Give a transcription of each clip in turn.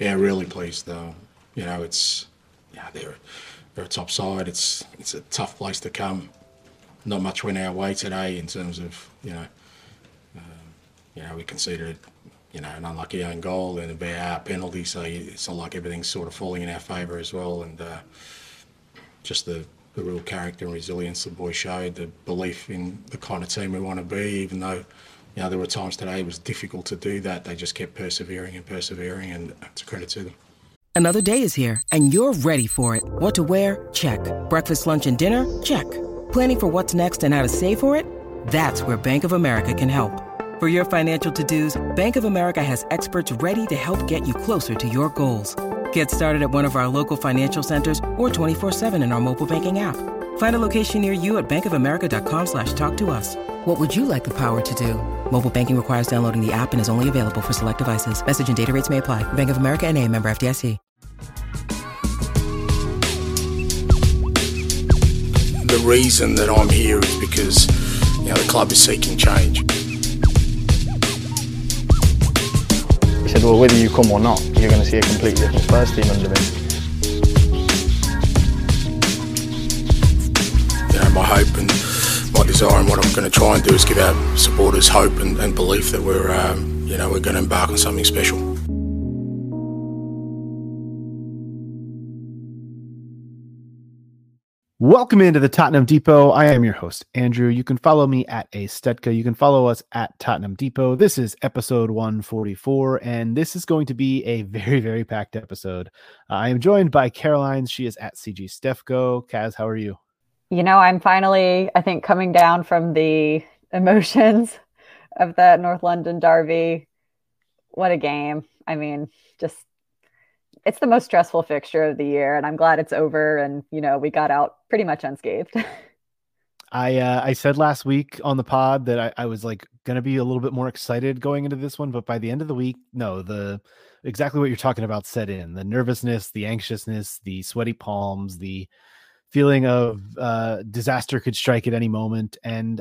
Yeah, really pleased though. You know, it's, yeah, they're a top side. It's a tough place to come. Not much went our way today in terms of, you know, we conceded, you know, an unlucky own goal and a VAR penalty. So it's not like everything's sort of falling in our favour as well. And just the real character and resilience the boys showed, the belief in the kind of team we want to be, even though, you know, there were times today it was difficult to do that. They just kept persevering, and it's a credit to them. Another day is here, and you're ready for it. What to wear? Check. Breakfast, lunch, and dinner? Check. Planning for what's next and how to save for it? That's where Bank of America can help. For your financial to-dos, Bank of America has experts ready to help get you closer to your goals. Get started at one of our local financial centers or 24/7 in our mobile banking app. Find a location near you at bankofamerica.com/talktous. What would you like the power to do? Mobile banking requires downloading the app and is only available for select devices. Message and data rates may apply. Bank of America NA, member FDIC. The reason that I'm here is because, you know, the club is seeking change. He said, well, whether you come or not, you're going to see a completely different Spurs team under me. You know, my hope and my desire and what I'm going to try and do is give our supporters hope and belief that we're, you know, we're going to embark on something special. Welcome into the Tottenham Depot. I am your host, Andrew. You can follow me at A Stetka. You can follow us at Tottenham Depot. This is episode 144, and this is going to be a very, very packed episode. I am joined by Caroline. She is at CG Stefko. Kaz, how are you? You know, I'm finally, I think, coming down from the emotions of that North London Derby. What a game. I mean, just... it's the most stressful fixture of the year, and I'm glad it's over. And, you know, we got out pretty much unscathed. I said last week on the pod that I was like going to be a little bit more excited going into this one, but by the end of the week, no, exactly what you're talking about set in. The nervousness, the anxiousness, the sweaty palms, the feeling of disaster could strike at any moment. And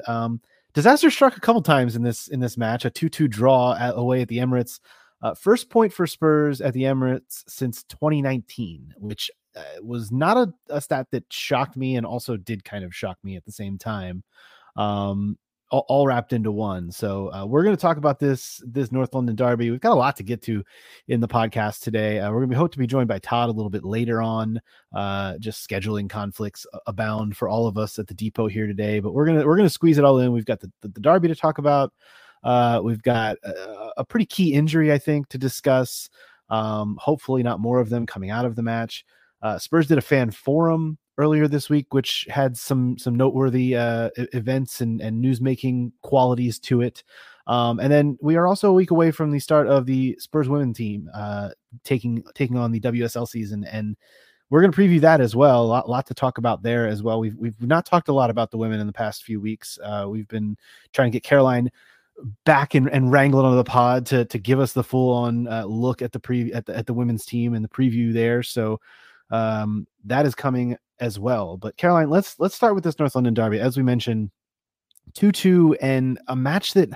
disaster struck a couple times in this match, a 2-2 draw away at the Emirates. First point for Spurs at the Emirates since 2019, which was not a stat that shocked me and also did kind of shock me at the same time, all wrapped into one. So we're going to talk about this North London Derby. We've got a lot to get to in the podcast today. We're going to hope to be joined by Todd a little bit later on. Just scheduling conflicts abound for all of us at the Depot here today, but we're going to squeeze it all in. We've got the Derby to talk about. We've got a pretty key injury, I think, to discuss. Hopefully not more of them coming out of the match. Spurs did a fan forum earlier this week, which had some noteworthy events and news-making qualities to it. And then we are also a week away from the start of the Spurs women team taking on the WSL season, and we're going to preview that as well. A lot to talk about there as well. We've not talked a lot about the women in the past few weeks. We've been trying to get Caroline back and wrangling on the pod to give us the full on look at the women's team and the preview there. So that is coming as well. But Caroline, let's start with this North London Derby. As we mentioned, 2-2 and a match that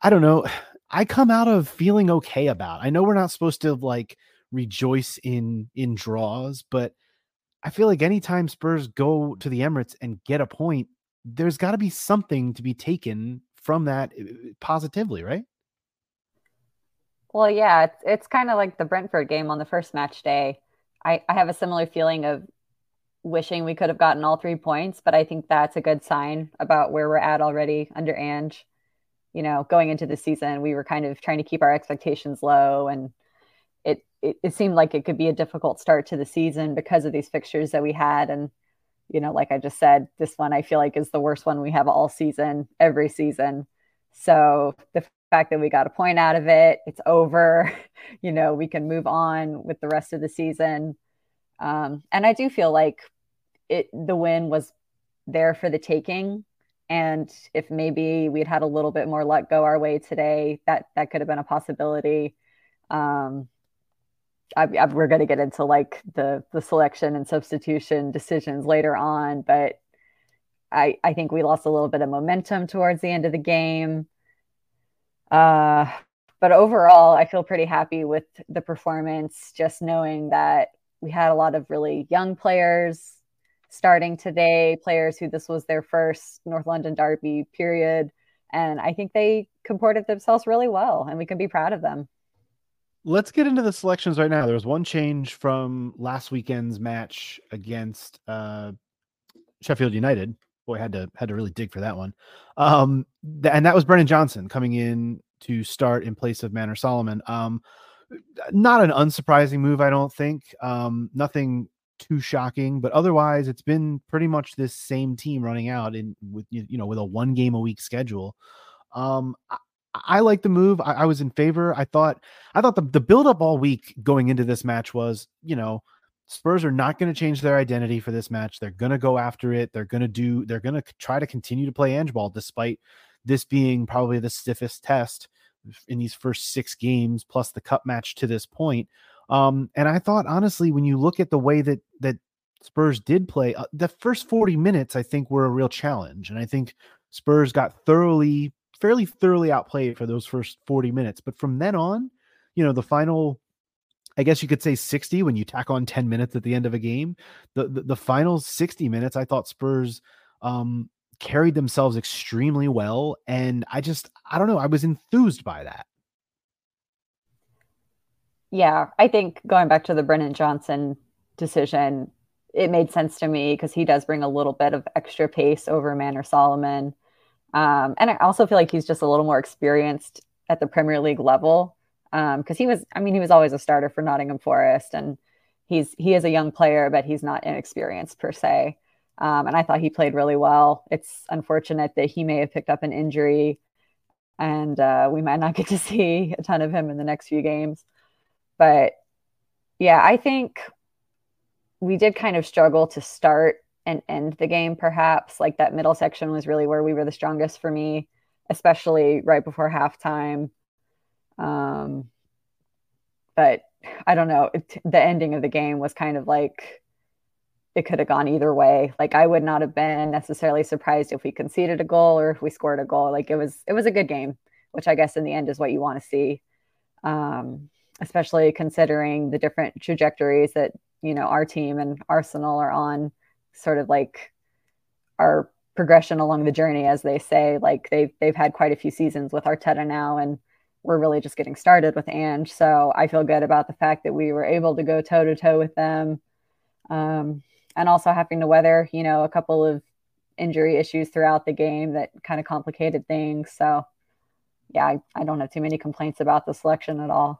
I don't know, I come out of feeling okay about. I know we're not supposed to like rejoice in draws, but I feel like anytime Spurs go to the Emirates and get a point, there's got to be something to be taken from that positively, right? Well, yeah, it's kind of like the Brentford game on the first match day. I have a similar feeling of wishing we could have gotten all 3 points, but I think that's a good sign about where we're at already under Ange. You know, going into the season, we were kind of trying to keep our expectations low, and it seemed like it could be a difficult start to the season because of these fixtures that we had. And you know, like I just said, this one I feel like is the worst one we have all season, every season. So the fact that we got a point out of it, it's over, you know, we can move on with the rest of the season. And I do feel like the win was there for the taking. And if maybe we'd had a little bit more luck go our way today, that could have been a possibility. We're going to get into like the selection and substitution decisions later on, but I think we lost a little bit of momentum towards the end of the game. But overall, I feel pretty happy with the performance, just knowing that we had a lot of really young players starting today, players who this was their first North London Derby period. And I think they comported themselves really well, and we can be proud of them. Let's get into the selections right now. There was one change from last weekend's match against Sheffield United. Boy, had to really dig for that one. And that was Brennan Johnson coming in to start in place of Manor Solomon. Not an unsurprising move, I don't think. Nothing too shocking, but otherwise it's been pretty much this same team running out in with, you know, with a one game a week schedule. I like the move. I was in favor. I thought the buildup all week going into this match was, you know, Spurs are not going to change their identity for this match. They're going to go after it. They're going to try to continue to play Ange Ball, despite this being probably the stiffest test in these first six games, plus the cup match to this point. And I thought, honestly, when you look at the way that Spurs did play, the first 40 minutes, I think, were a real challenge. And I think Spurs got fairly thoroughly outplayed for those first 40 minutes. But from then on, you know, the final, I guess you could say 60, when you tack on 10 minutes at the end of a game, the final 60 minutes, I thought Spurs carried themselves extremely well. And I don't know, I was enthused by that. Yeah, I think going back to the Brennan Johnson decision, it made sense to me because he does bring a little bit of extra pace over Manor Solomon. And I also feel like he's just a little more experienced at the Premier League level. Because he was always a starter for Nottingham Forest, and he is a young player, but he's not inexperienced per se. And I thought he played really well. It's unfortunate that he may have picked up an injury, and we might not get to see a ton of him in the next few games. But yeah, I think we did kind of struggle to start and end the game, perhaps. Like, that middle section was really where we were the strongest for me, especially right before halftime. But I don't know, the ending of the game was kind of like, it could have gone either way. Like, I would not have been necessarily surprised if we conceded a goal or if we scored a goal. Like, it was a good game, which I guess in the end is what you want to see. Especially considering the different trajectories that, you know, our team and Arsenal are on, sort of like our progression along the journey, as they say. Like, they've had quite a few seasons with Arteta now, and we're really just getting started with Ange. So I feel good about the fact that we were able to go toe to toe with them. And also having to weather, you know, a couple of injury issues throughout the game that kind of complicated things. So yeah, I don't have too many complaints about the selection at all.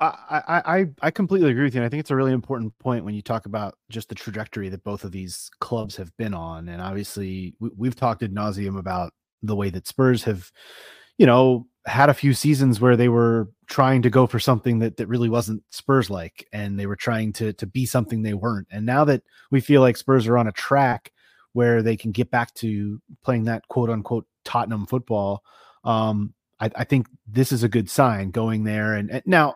I completely agree with you. And I think it's a really important point when you talk about just the trajectory that both of these clubs have been on. And obviously we've talked ad nauseum about the way that Spurs have, you know, had a few seasons where they were trying to go for something that really wasn't Spurs like, and they were trying to be something they weren't. And now that we feel like Spurs are on a track where they can get back to playing that quote unquote Tottenham football, I think this is a good sign going there. And now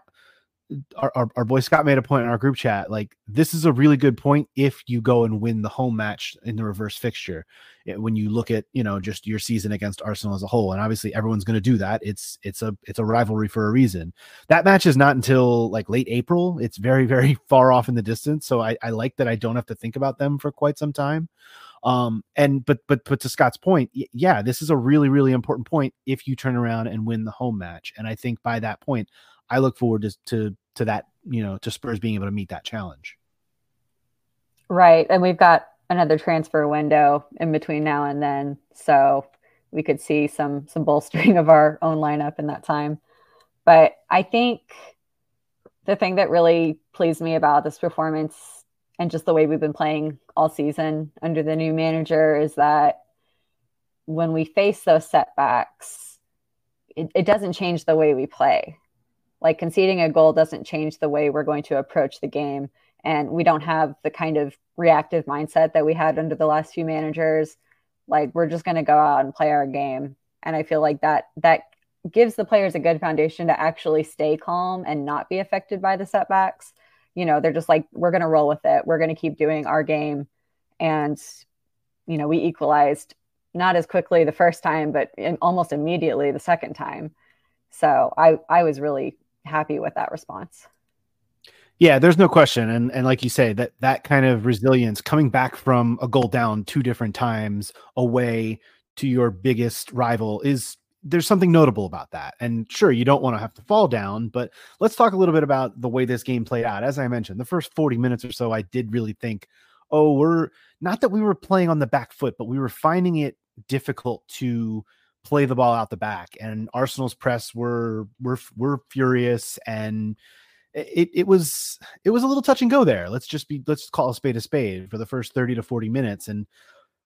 our boy Scott made a point in our group chat, like, this is a really good point if you go and win the home match in the reverse fixture, when you look at, you know, just your season against Arsenal as a whole. And obviously everyone's going to do that. It's a rivalry for a reason. That match is not until like late April. It's very, very far off in the distance. So I like that I don't have to think about them for quite some time. But to Scott's point, yeah, this is a really, really important point if you turn around and win the home match. And I think by that point, I look forward to that, you know, to Spurs being able to meet that challenge. Right. And we've got another transfer window in between now and then, so we could see some bolstering of our own lineup in that time. But I think the thing that really pleased me about this performance and just the way we've been playing all season under the new manager is that when we face those setbacks, it doesn't change the way we play. Like, conceding a goal doesn't change the way we're going to approach the game. And we don't have the kind of reactive mindset that we had under the last few managers. Like, we're just going to go out and play our game. And I feel like that gives the players a good foundation to actually stay calm and not be affected by the setbacks. You know, they're just like, we're going to roll with it. We're going to keep doing our game. And, you know, we equalized not as quickly the first time, but almost immediately the second time. So I was really happy with that response. Yeah, there's no question. And like you say, that kind of resilience coming back from a goal down two different times away to your biggest rival there's something notable about that. And sure, you don't want to have to fall down, but let's talk a little bit about the way this game played out. As I mentioned, the first 40 minutes or so, I did really think, we're not that we were playing on the back foot, but we were finding it difficult to play the ball out the back, and Arsenal's press were furious, and it was a little touch and go there. Let's call a spade for the first 30 to 40 minutes. And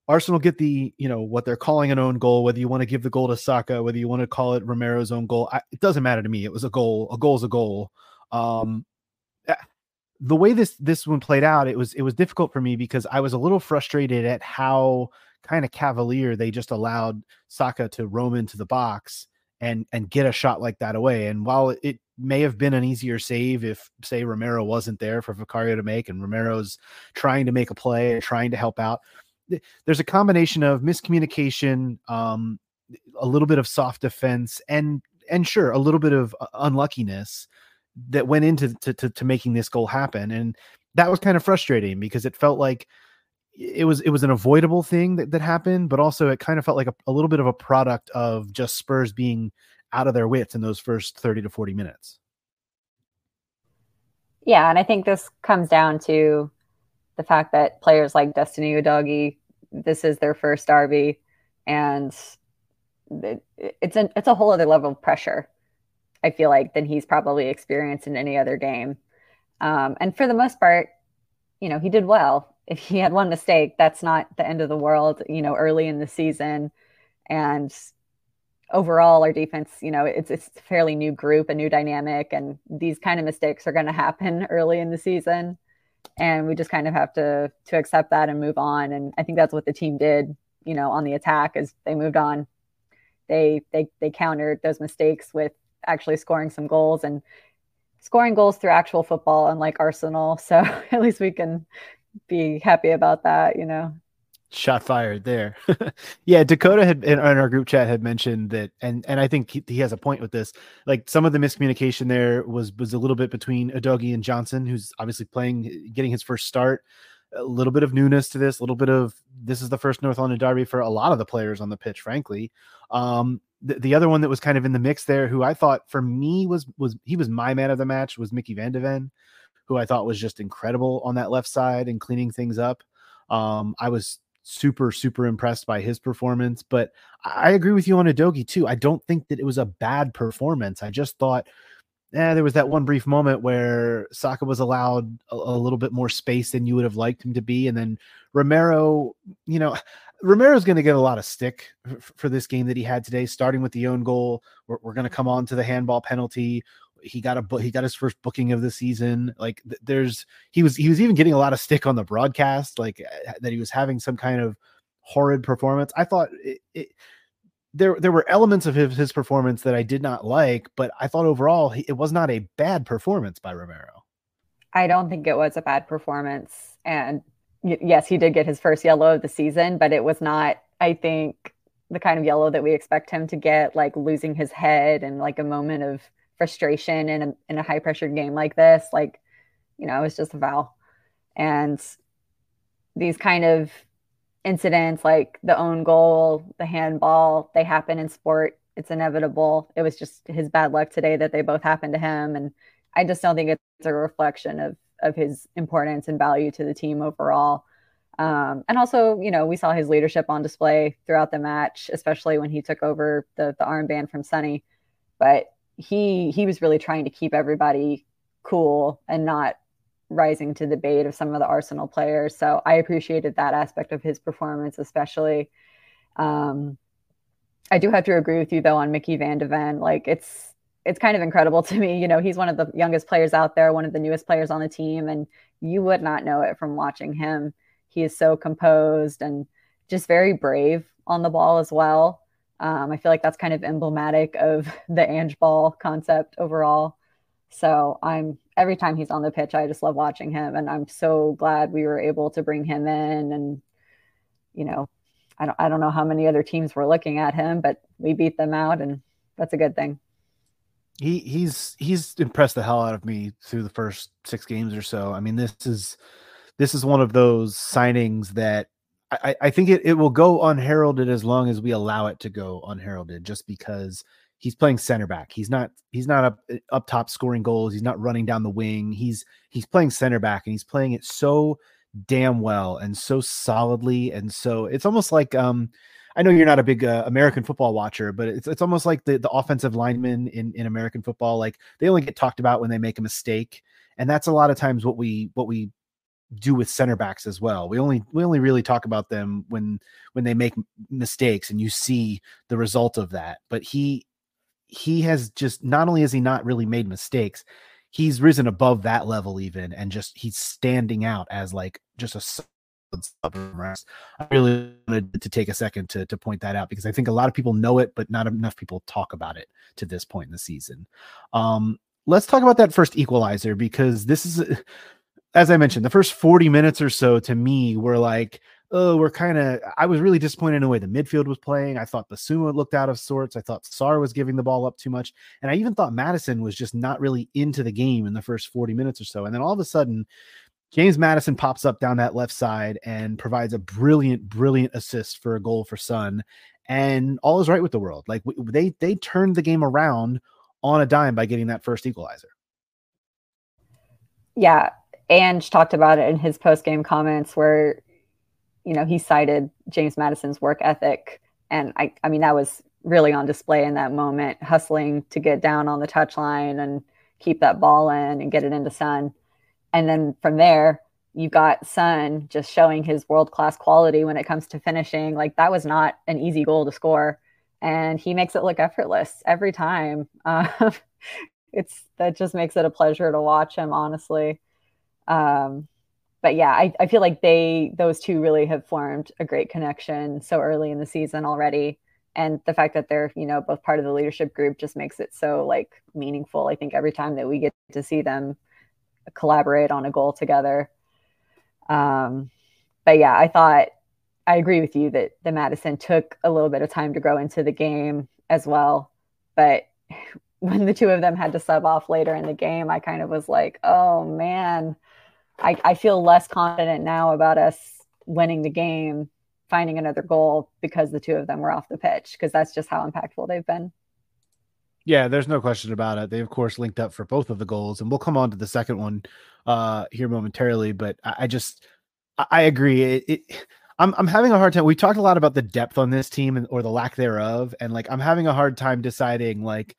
Arsenal get the, what they're calling an own goal, whether you want to give the goal to Saka, whether you want to call it Romero's own goal. It doesn't matter to me. It was a goal. A goal is a goal. The way this one played out, it was difficult for me because I was a little frustrated at how kind of cavalier they just allowed Saka to roam into the box and get a shot like that away. And while it may have been an easier save if, say, Romero wasn't there for Vicario to make, and Romero's trying to make a play and trying to help out, there's a combination of miscommunication, a little bit of soft defense, and sure, a little bit of unluckiness that went into making this goal happen. And that was kind of frustrating because it felt like it was an avoidable thing that happened, but also it kind of felt like a little bit of a product of just Spurs being out of their wits in those first 30 to 40 minutes. Yeah. And I think this comes down to the fact that players like Destiny Udogi, this is their first derby, and it's a whole other level of pressure, I feel like, than he's probably experienced in any other game. And for the most part, he did well. If he had one mistake, that's not the end of the world, early in the season. And overall, our defense, it's a fairly new group, a new dynamic, and these kind of mistakes are going to happen early in the season. And we just kind of have to accept that and move on. And I think that's what the team did, on the attack, as they moved on. They countered those mistakes with actually scoring some goals, and scoring goals through actual football, unlike Arsenal. So at least we can be happy about that, Shot fired there. Yeah, Dakota had in our group chat had mentioned that, and I think he has a point with this. Like, some of the miscommunication there was a little bit between Udogi and Johnson, who's obviously getting his first start. A little bit of newness to this, a little bit of this is the first North London derby for a lot of the players on the pitch, frankly. The other one that was kind of in the mix there, who I thought for me was my man of the match, was Mickey Van de Ven, who I thought was just incredible on that left side and cleaning things up. I was super, super impressed by his performance, but I agree with you on Udogi too. I don't think that it was a bad performance. I just thought, there was that one brief moment where Saka was allowed a little bit more space than you would have liked him to be. And then Romero, Romero's going to get a lot of stick for this game that he had today, starting with the own goal. We're going to come on to the handball penalty. He got his first booking of the season. Like, he was even getting a lot of stick on the broadcast, like that he was having some kind of horrid performance. I thought there were elements of his performance that I did not like, but I thought overall it was not a bad performance by Romero. I don't think it was a bad performance. And yes, he did get his first yellow of the season, but it was not, I think, the kind of yellow that we expect him to get, like losing his head and like a moment of frustration in a high pressured game like this. Like, it was just a foul. And these kind of incidents, like the own goal, the handball, they happen in sport. It's inevitable. It was just his bad luck today that they both happened to him. And I just don't think it's a reflection of his importance and value to the team overall. And also, we saw his leadership on display throughout the match, especially when he took over the armband from Sonny. But he was really trying to keep everybody cool and not rising to the bait of some of the Arsenal players. So I appreciated that aspect of his performance, especially. I do have to agree with you though on Mickey Van de Ven. Like, it's kind of incredible to me. He's one of the youngest players out there, one of the newest players on the team, and you would not know it from watching him. He is so composed and just very brave on the ball as well. I feel like that's kind of emblematic of the Ange Ball concept overall. So every time he's on the pitch, I just love watching him, and I'm so glad we were able to bring him in. And, I don't know how many other teams were looking at him, but we beat them out, and that's a good thing. he's impressed the hell out of me through the first six games or so. I mean, this is one of those signings that I think it will go unheralded as long as we allow it to go unheralded, just because he's playing center back. He's not up top scoring goals. He's not running down the wing. He's playing center back, and he's playing it so damn well and so solidly. And so it's almost like, I know you're not a big American football watcher, but it's almost like the offensive linemen in American football. Like, they only get talked about when they make a mistake. And that's a lot of times what we do with center backs as well. We only really talk about them when they make mistakes and you see the result of that. But he has just, not only has he not really made mistakes, he's risen above that level even, and just he's standing out as like just a I really wanted to take a second to point that out, because I think a lot of people know it, but not enough people talk about it to this point in the season. Let's talk about that first equalizer, because this is, as I mentioned, the first 40 minutes or so to me were like, oh, we're kind of, I was really disappointed in the way the midfield was playing. I thought Bissouma looked out of sorts. I thought Sarr was giving the ball up too much. And I even thought Maddison was just not really into the game in the first 40 minutes or so. And then all of a sudden, James Maddison pops up down that left side and provides a brilliant, brilliant assist for a goal for Son, and all is right with the world. Like, they turned the game around on a dime by getting that first equalizer. Yeah. Ange talked about it in his post-game comments where, he cited James Maddison's work ethic. And I mean, that was really on display in that moment, hustling to get down on the touchline and keep that ball in and get it into Son. And then from there, you got Son just showing his world-class quality when it comes to finishing. Like, that was not an easy goal to score, and he makes it look effortless every time. That just makes it a pleasure to watch him, honestly. But yeah, I feel like those two really have formed a great connection so early in the season already. And the fact that they're, both part of the leadership group just makes it so like meaningful. I think every time that we get to see them collaborate on a goal together. But yeah, I agree with you that the Maddison took a little bit of time to grow into the game as well. But when the two of them had to sub off later in the game, I kind of was like, oh man, I feel less confident now about us winning the game, finding another goal, because the two of them were off the pitch, because that's just how impactful they've been. Yeah, there's no question about it. They, of course, linked up for both of the goals, and we'll come on to the second one here momentarily. But I agree. I'm having a hard time. We talked a lot about the depth on this team or the lack thereof, and like I'm having a hard time deciding like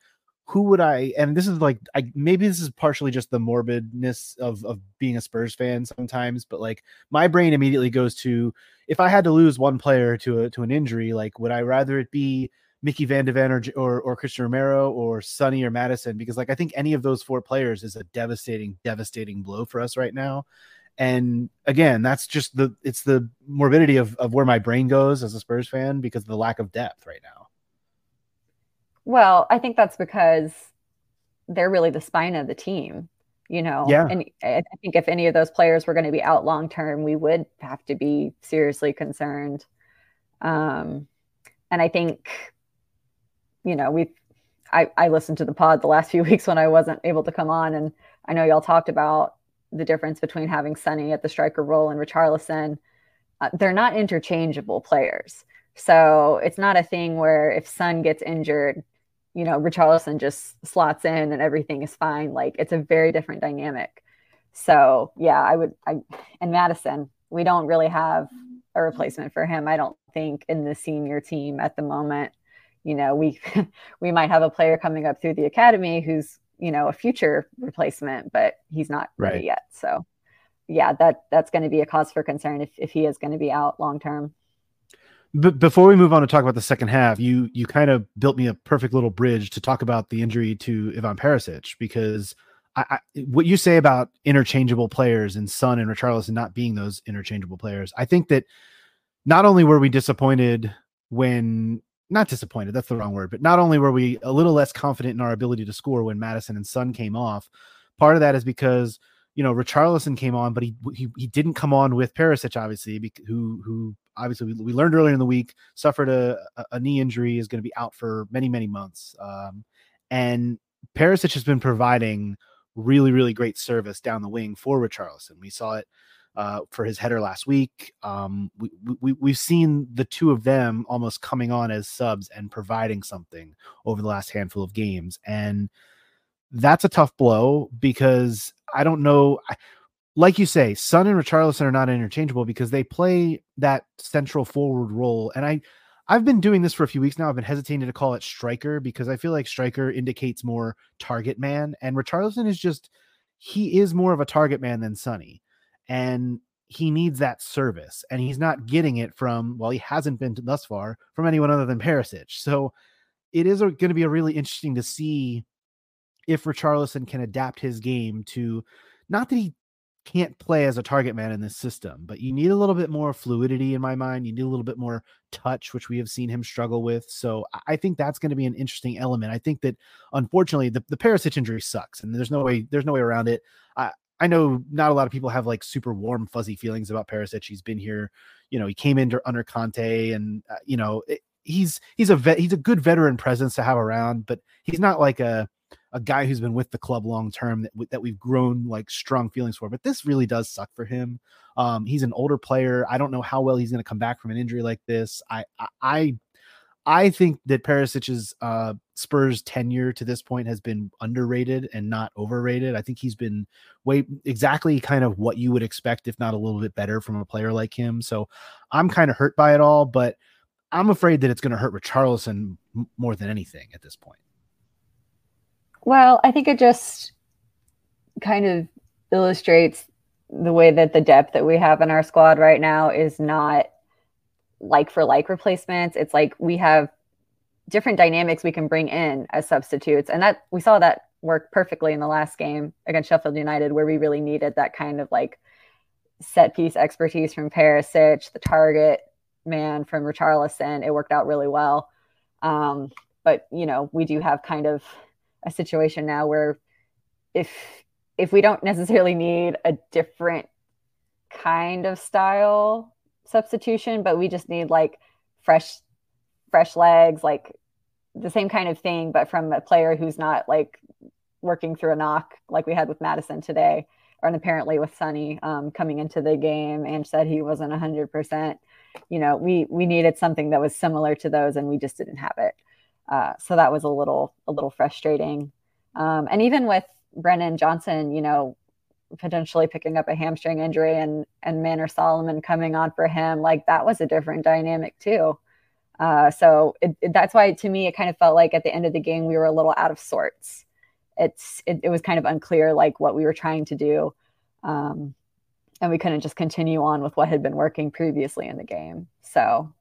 who would I. And this is like maybe this is partially just the morbidness of being a Spurs fan sometimes, but like my brain immediately goes to, if I had to lose one player to an injury, like would I rather it be Mickey Van de Ven or Christian Romero or Sonny or Maddison, because like I think any of those four players is a devastating blow for us right now. And again, that's just it's the morbidity of where my brain goes as a Spurs fan, because of the lack of depth right now. Well, I think that's because they're really the spine of the team, Yeah. And I think if any of those players were going to be out long term, we would have to be seriously concerned. And I think I listened to the pod the last few weeks when I wasn't able to come on. And I know y'all talked about the difference between having Sonny at the striker role and Richarlison. They're not interchangeable players. So it's not a thing where if Son gets injured, Richarlison just slots in and everything is fine. Like, it's a very different dynamic. So yeah, and Maddison, we don't really have a replacement for him, I don't think, in the senior team at the moment. We might have a player coming up through the academy who's, a future replacement, but he's not ready yet. So yeah, that's going to be a cause for concern if he is going to be out long-term. But before we move on to talk about the second half, you kind of built me a perfect little bridge to talk about the injury to Ivan Perisic, because what you say about interchangeable players and Son and Richarlison not being those interchangeable players. I think that not only were we not only were we a little less confident in our ability to score when Maddison and Son came off, part of that is because, Richarlison came on, but he didn't come on with Perisic, obviously, who obviously we learned earlier in the week suffered a knee injury, is going to be out for many, many months. And Perisic has been providing really, really great service down the wing for Richarlison. We saw it for his header last week. We've seen the two of them almost coming on as subs and providing something over the last handful of games. And that's a tough blow because I don't know. Like you say, Son and Richarlison are not interchangeable because they play that central forward role. And I've been doing this for a few weeks now. I've been hesitating to call it striker because I feel like striker indicates more target man. And Richarlison is just, he is more of a target man than Sonny. And he needs that service. And he's not getting it from, well, he hasn't been thus far from anyone other than Perisic. So it is going to be really interesting to see if Richarlison can adapt his game to, not that he can't play as a target man in this system, but you need a little bit more fluidity in my mind. You need a little bit more touch, which we have seen him struggle with. So I think that's going to be an interesting element. I think that unfortunately the Perisic injury sucks and there's no way around it. I know not a lot of people have like super warm, fuzzy feelings about Perisic. He's been here, you know, he came in under Conte and you know, he's a vet. He's a good veteran presence to have around, but he's not like a guy who's been with the club long-term that we've grown like strong feelings for, but this really does suck for him. He's an older player. I don't know how well he's going to come back from an injury like this. I think that Perisic's Spurs tenure to this point has been underrated and not overrated. I think he's been exactly kind of what you would expect, if not a little bit better from a player like him. So I'm kind of hurt by it all, but I'm afraid that it's going to hurt Richarlison more than anything at this point. Well, I think it just kind of illustrates the way that the depth that we have in our squad right now is not like for like replacements. It's like we have different dynamics we can bring in as substitutes. And that we saw that work perfectly in the last game against Sheffield United, where we really needed that kind of like set piece expertise from Perisic, the target man from Richarlison. It worked out really well. But, you know, we do have kind of a situation now where if we don't necessarily need a different kind of style substitution, but we just need like fresh legs, like the same kind of thing, but from a player who's not like working through a knock like we had with Maddison today, and apparently with Sonny coming into the game and said he wasn't 100%. You know, we needed something that was similar to those and we just didn't have it. So that was a little frustrating. And even with Brennan Johnson, you know, potentially picking up a hamstring injury and Manor Solomon coming on for him, like that was a different dynamic too. So that's why, to me, it kind of felt like at the end of the game, we were a little out of sorts. It was kind of unclear, like what we were trying to do. And we couldn't just continue on with what had been working previously in the game. So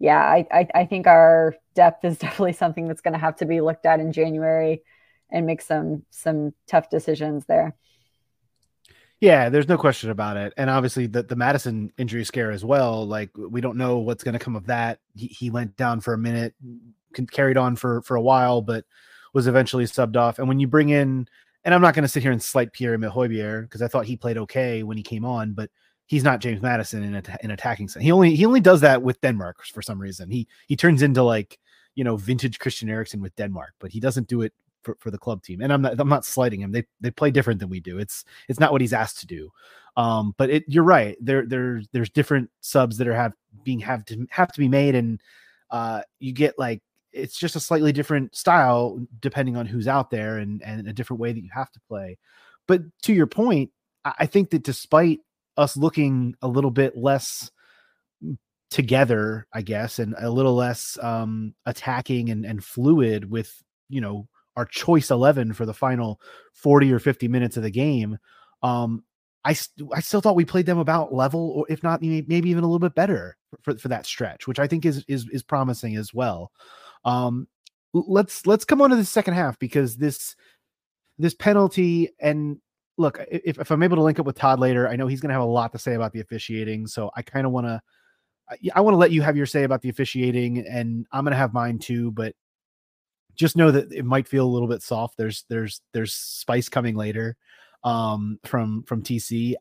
yeah, I think our depth is definitely something that's going to have to be looked at in January and make some tough decisions there. Yeah, there's no question about it. And obviously the Maddison injury scare as well. Like, we don't know what's going to come of that. He went down for a minute, carried on for a while, but was eventually subbed off. And when you bring in, and I'm not going to sit here and slight Pierre Hojbjerg because I thought he played okay when he came on, but he's not James Maddison in attacking sense. He only does that with Denmark for some reason. He turns into like, you know, vintage Christian Eriksen with Denmark, but he doesn't do it for the club team. And I'm not slighting him. They play different than we do. It's not what he's asked to do. But you're right. There's different subs that are have to be made, and you get like, it's just a slightly different style depending on who's out there and a different way that you have to play. But to your point, I think that despite us looking a little bit less together, I guess, and a little less attacking and fluid with, you know, our choice 11 for the final 40 or 50 minutes of the game, I still thought we played them about level, or if not, maybe even a little bit better for that stretch, which I think is promising as well. Let's come on to the second half, because this penalty, and look, if I'm able to link up with Todd later, I know he's going to have a lot to say about the officiating. So I kind of want to let you have your say about the officiating, and I'm going to have mine too, but just know that it might feel a little bit soft. There's spice coming later from TC.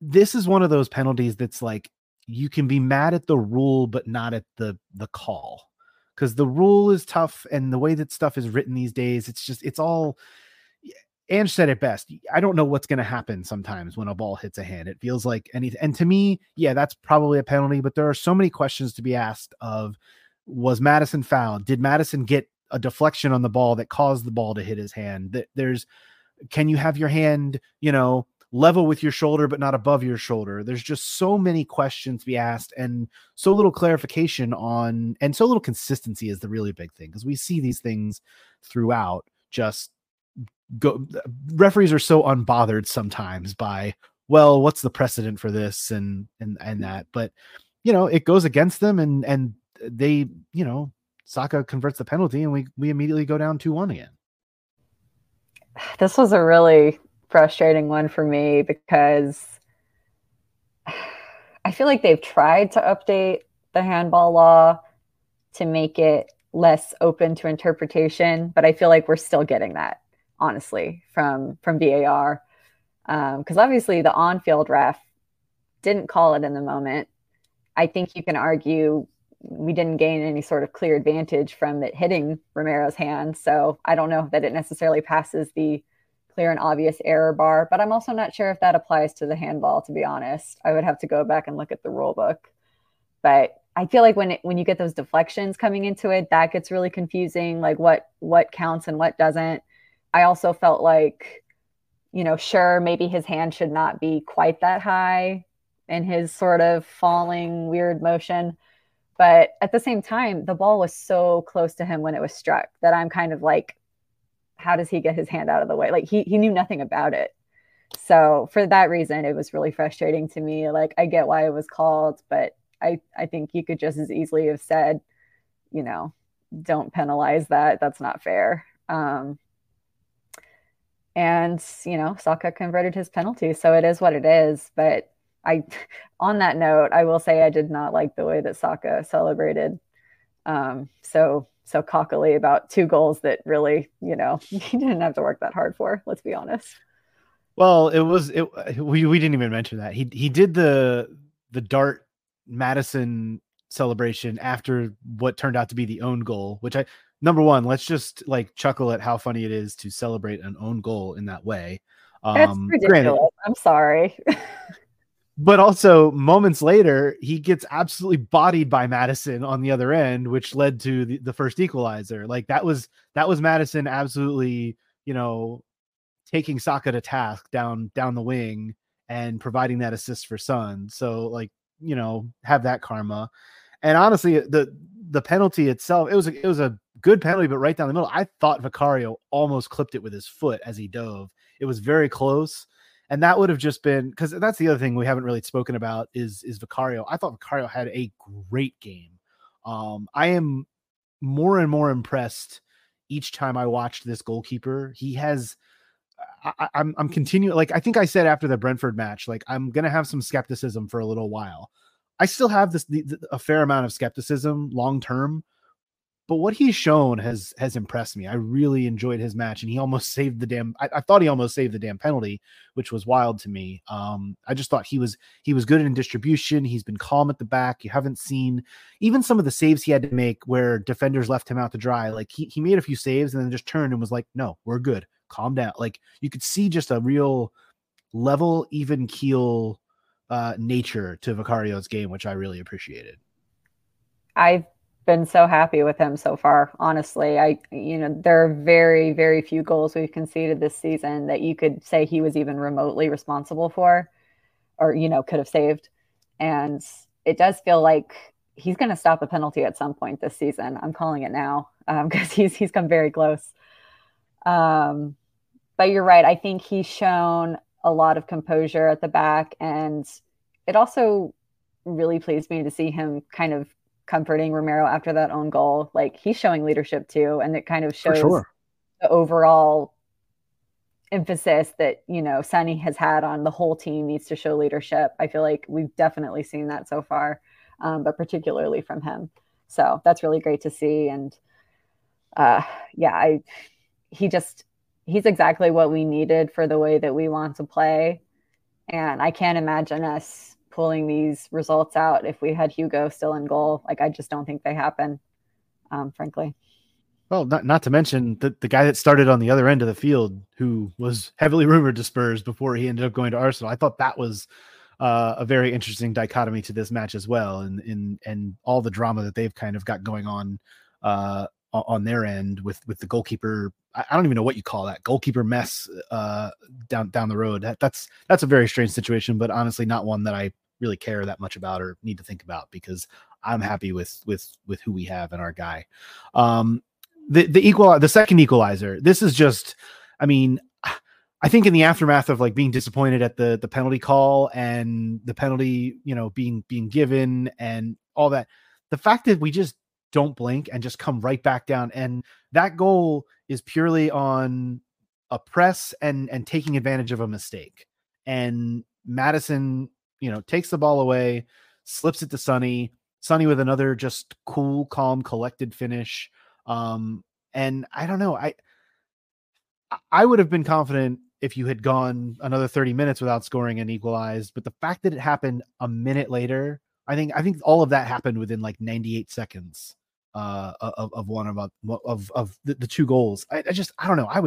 This is one of those penalties that's like, you can be mad at the rule, but not at the call. because the rule is tough, and the way that stuff is written these days, it's just, it's all, Ange said it best. I don't know what's going to happen sometimes when a ball hits a hand. It feels like anything. And to me, yeah, that's probably a penalty, but there are so many questions to be asked of, was Maddison fouled? Did Maddison get a deflection on the ball that caused the ball to hit his hand? That there's, can you have your hand, you know, level with your shoulder, but not above your shoulder? There's just so many questions to be asked, and so little clarification on, and so little consistency is the really big thing. Cause we see these things throughout. Just go, referees are so unbothered sometimes by, well, what's the precedent for this? And that, but you know, it goes against them, and they, you know, Saka converts the penalty, and we immediately go down 2-1 again. This was a really frustrating one for me, because I feel like they've tried to update the handball law to make it less open to interpretation, but I feel like we're still getting that, honestly, from VAR. Because obviously the on-field ref didn't call it in the moment. I think you can argue we didn't gain any sort of clear advantage from it hitting Romero's hand. So I don't know that it necessarily passes the clear and obvious error bar, but I'm also not sure if that applies to the handball, to be honest. I would have to go back and look at the rule book. But I feel like when you get those deflections coming into it, that gets really confusing, like what counts and what doesn't. I also felt like, you know, sure, maybe his hand should not be quite that high in his sort of falling weird motion, but at the same time, the ball was so close to him when it was struck that I'm kind of like, how does he get his hand out of the way? Like he knew nothing about it. So for that reason, it was really frustrating to me. Like, I get why it was called, but I think you could just as easily have said, you know, don't penalize that. That's not fair. And you know, Saka converted his penalty. So it is what it is. But on that note, I will say I did not like the way that Saka celebrated. So cockily about two goals that really, you know, he didn't have to work that hard for, let's be honest. Well, we didn't even mention that. He did the Dart Maddison celebration after what turned out to be the own goal, which number one, let's just like chuckle at how funny it is to celebrate an own goal in that way. That's ridiculous. Granted, I'm sorry. But also moments later, he gets absolutely bodied by Maddison on the other end, which led to the first equalizer. Like that was Maddison absolutely, you know, taking Saka to task down the wing and providing that assist for Son. So like, you know, have that karma. And honestly, the penalty itself, it was a good penalty, but right down the middle, I thought Vicario almost clipped it with his foot as he dove. It was very close. And that would have just been, because that's the other thing we haven't really spoken about is Vicario. I thought Vicario had a great game. I am more and more impressed each time I watched this goalkeeper. He has, I'm continuing, like I think I said after the Brentford match, like I'm going to have some skepticism for a little while. I still have a fair amount of skepticism long term, but what he's shown has impressed me. I really enjoyed his match, and he almost saved the damn. I thought he almost saved the damn penalty, which was wild to me. I just thought he was good in distribution. He's been calm at the back. You haven't seen even some of the saves he had to make where defenders left him out to dry. Like he made a few saves and then just turned and was like, "No, we're good. Calm down." Like you could see just a real level, even keel nature to Vicario's game, which I really appreciated. I've been so happy with him so far, honestly. There are very, very few goals we've conceded this season that you could say he was even remotely responsible for, or, you know, could have saved. And it does feel like he's going to stop a penalty at some point this season. I'm calling it now because he's come very close. But you're right. I think he's shown a lot of composure at the back, and it also really pleased me to see him kind of comforting Romero after that own goal. Like he's showing leadership too, and it kind of shows the overall emphasis that, you know, Sonny has had on the whole team needs to show leadership. I feel like we've definitely seen that so far, but particularly from him. So that's really great to see. And he's exactly what we needed for the way that we want to play. And I can't imagine us pulling these results out if we had Hugo still in goal. Like, I just don't think they happen. frankly. Well, not to mention the guy that started on the other end of the field, who was heavily rumored to Spurs before he ended up going to Arsenal. I thought that was a very interesting dichotomy to this match as well, and all the drama that they've kind of got going on their end with the goalkeeper. I don't even know what you call that goalkeeper mess down the road. That's a very strange situation, but honestly not one that I really care that much about or need to think about, because I'm happy with who we have and our guy. The second equalizer, this is just, I mean, I think in the aftermath of like being disappointed at the penalty call and the penalty, you know, being given and all that, the fact that we just don't blink and just come right back down. And that goal is purely on a press and taking advantage of a mistake. And Maddison, you know, takes the ball away, slips it to Sonny. Sonny with another just cool, calm, collected finish. And I don't know, I would have been confident if you had gone another 30 minutes without scoring and equalized, but the fact that it happened a minute later, I think all of that happened within like 98 seconds of the two goals. I don't know. I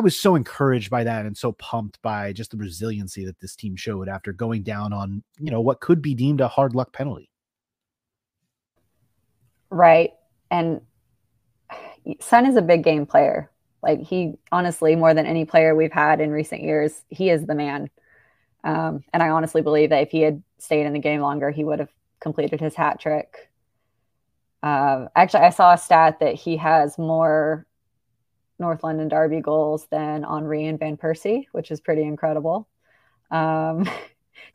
was so encouraged by that and so pumped by just the resiliency that this team showed after going down on, you know, what could be deemed a hard luck penalty. Right. And Son is a big game player. Like, he honestly, more than any player we've had in recent years, he is the man. And I honestly believe that if he had stayed in the game longer, he would have completed his hat trick. Actually, I saw a stat that he has more North London Derby goals than Henry and Van Persie, which is pretty incredible. There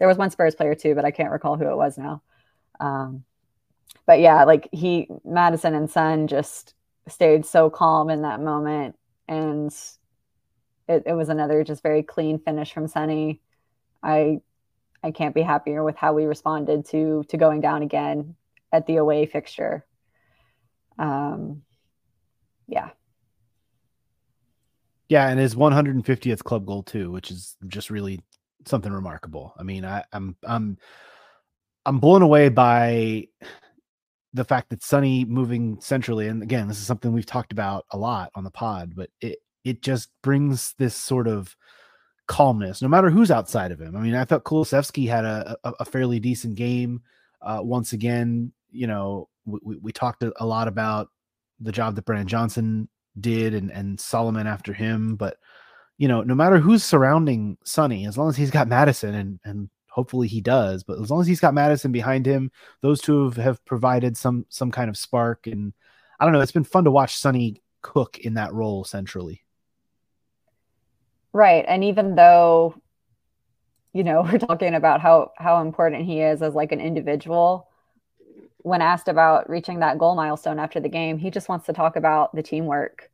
was one Spurs player too, but I can't recall who it was now. But yeah, like Maddison and Son just stayed so calm in that moment. And it was another just very clean finish from Sonny. I can't be happier with how we responded to going down again at the away fixture. Yeah, and his 150th club goal too, which is just really something remarkable. I mean, I'm blown away by the fact that Sonny moving centrally, and again, this is something we've talked about a lot on the pod, but it just brings this sort of calmness, no matter who's outside of him. I mean, I thought Kulusevski had a fairly decent game. Once again, you know, we talked a lot about the job that Brennan Johnson did and Solomon after him, but you know, no matter who's surrounding Sonny, as long as he's got Maddison and hopefully he does, but as long as he's got Maddison behind him, those two have provided some kind of spark. And I don't know, it's been fun to watch Sonny cook in that role centrally. Right. And even though, you know, we're talking about how important he is as like an individual, when asked about reaching that goal milestone after the game, he just wants to talk about the teamwork.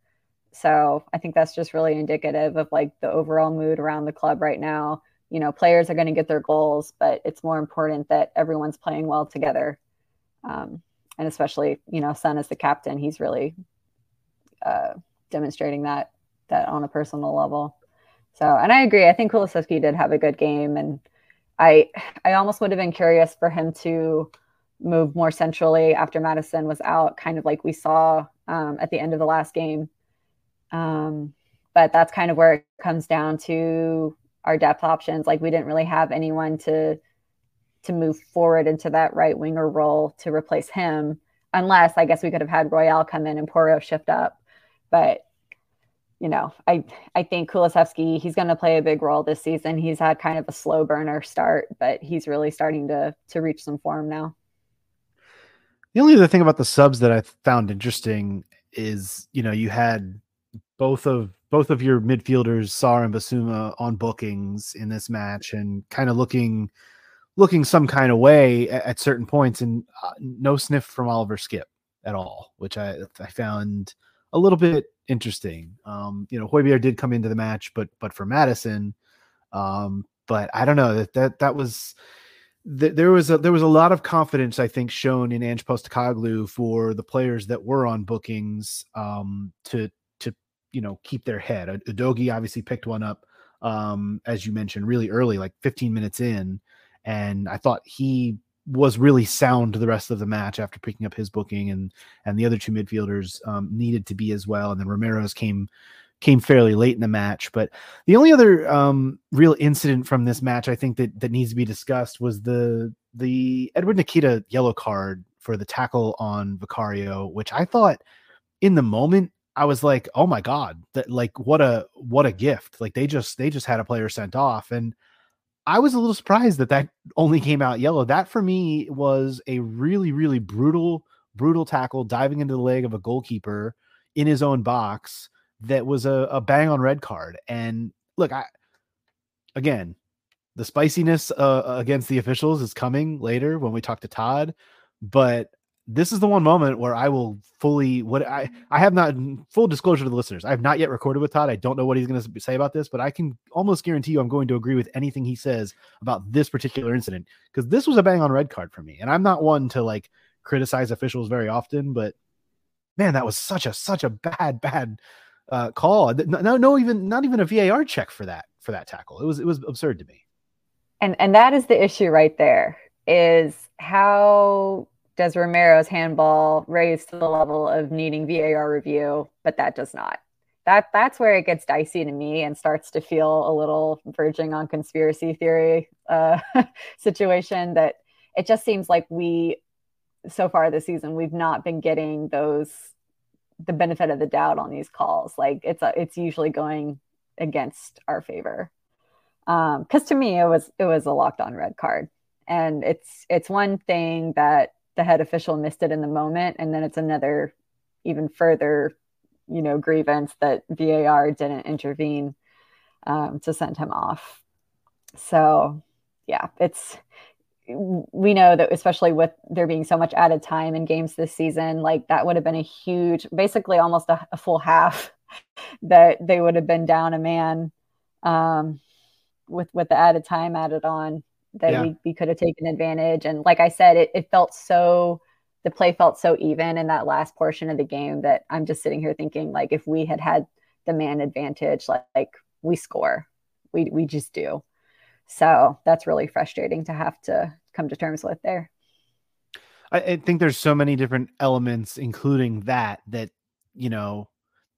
So I think that's just really indicative of like the overall mood around the club right now. You know, players are going to get their goals, but it's more important that everyone's playing well together. And especially, you know, Son as the captain, he's really demonstrating that on a personal level. So, and I agree. I think Kulusevski did have a good game, and I almost would have been curious for him to move more centrally after Maddison was out, kind of like we saw at the end of the last game. But that's kind of where it comes down to our depth options. Like, we didn't really have anyone to move forward into that right winger role to replace him, unless I guess we could have had Royale come in and Porro shift up, but. You know, I think Kulusevski, he's going to play a big role this season. He's had kind of a slow burner start, but he's really starting to reach some form now. The only other thing about the subs that I found interesting is, you know, you had both of your midfielders, Sarr and Bissouma, on bookings in this match and kind of looking some kind of way at certain points, and no sniff from Oliver Skipp at all, which I found a little bit interesting. You know, Hojbjerg did come into the match, but for Maddison, but I don't know that was, there was a lot of confidence, I think, shown in Ange Postecoglou for the players that were on bookings, to, you know, keep their head. Udogi obviously picked one up, as you mentioned, really early, like 15 minutes in. And I thought he was really sound the rest of the match after picking up his booking, and the other two midfielders needed to be as well. And then Romero's came fairly late in the match. But the only other real incident from this match I think that needs to be discussed was the Edward Nketiah yellow card for the tackle on Vicario, which I thought in the moment I was like, oh my God, that, like, what a gift. Like they just had a player sent off, and I was a little surprised that only came out yellow. That for me was a really, really brutal tackle diving into the leg of a goalkeeper in his own box. That was a bang on red card. And look, again, the spiciness against the officials is coming later when we talk to Todd, but this is the one moment where I will fully, I have not, full disclosure to the listeners, I have not yet recorded with Todd. I don't know what he's going to say about this, but I can almost guarantee you I'm going to agree with anything he says about this particular incident, because this was a bang on red card for me. And I'm not one to like criticize officials very often, but man, that was such a bad call. Not even a VAR check for that tackle. It was absurd to me. And that is the issue right there, is how does Romero's handball raise to the level of needing VAR review, but that does not. That's where it gets dicey to me and starts to feel a little verging on conspiracy theory situation, that it just seems like so far this season, we've not been getting the benefit of the doubt on these calls. Like it's usually going against our favor. 'Cause to me, it was a locked on red card, and it's one thing that the head official missed it in the moment. And then it's another even further, grievance that VAR didn't intervene to send him off. So yeah, we know that, especially with there being so much added time in games this season, like that would have been a huge, basically almost a full half that they would have been down a man with the added time added on that. Yeah. we could have taken advantage. And like I said, it felt so, the play felt so even in that last portion of the game that I'm just sitting here thinking, like, if we had the man advantage, like we score, we just do. So that's really frustrating to have to come to terms with there. I think there's so many different elements, including that, the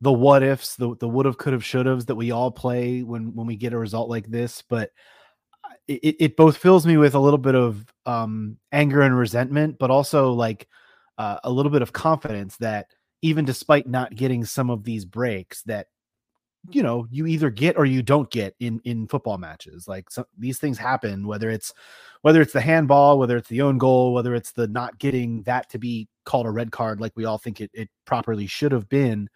what ifs, the would have, could have, should haves that we all play when we get a result like this. But it both fills me with a little bit of anger and resentment, but also like a little bit of confidence that even despite not getting some of these breaks that, you either get or you don't get in football matches. Like, so these things happen, whether it's the handball, whether it's the own goal, whether it's the not getting that to be called a red card, like we all think it properly should have been.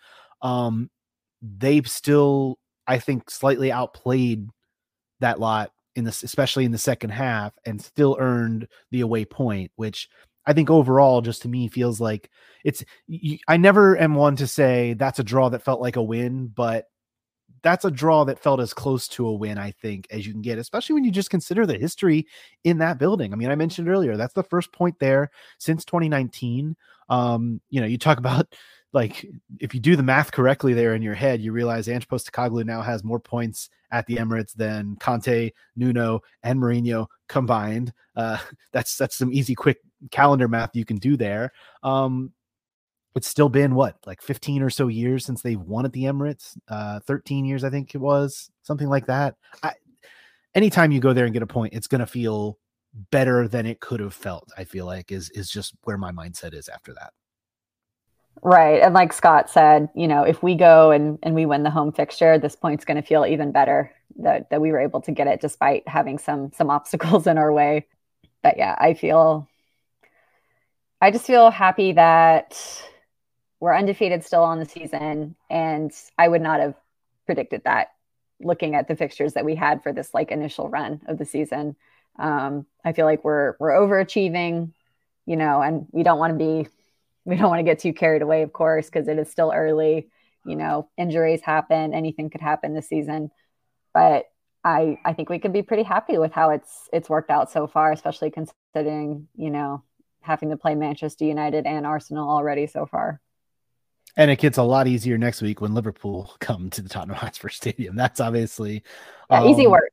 They've still, I think, slightly outplayed that lot especially in the second half, and still earned the away point, which I think overall just to me feels like I never am one to say that's a draw that felt like a win, but that's a draw that felt as close to a win, I think, as you can get, especially when you just consider the history in that building. I mean, I mentioned earlier, that's the first point there since 2019. You talk about, like, if you do the math correctly there in your head, you realize Ange Postecoglou now has more points at the Emirates than Conte, Nuno, and Mourinho combined. That's some easy, quick calendar math you can do there. It's still been what, like 15 or so years since they've won at the Emirates, 13 years, I think it was, something like that. Anytime you go there and get a point, it's going to feel better than it could have felt, I feel like, is just where my mindset is after that. Right. And like Scott said, if we go and we win the home fixture, this point's going to feel even better that we were able to get it despite having some obstacles in our way. But yeah, I just feel happy that we're undefeated still on the season, and I would not have predicted that looking at the fixtures that we had for this, like, initial run of the season. I feel like we're overachieving, and we don't want to get too carried away, of course, because it is still early, injuries happen, anything could happen this season, but I think we can be pretty happy with how it's worked out so far, especially considering, having to play Manchester United and Arsenal already so far. And it gets a lot easier next week when Liverpool come to the Tottenham Hotspur Stadium. That's obviously easy work.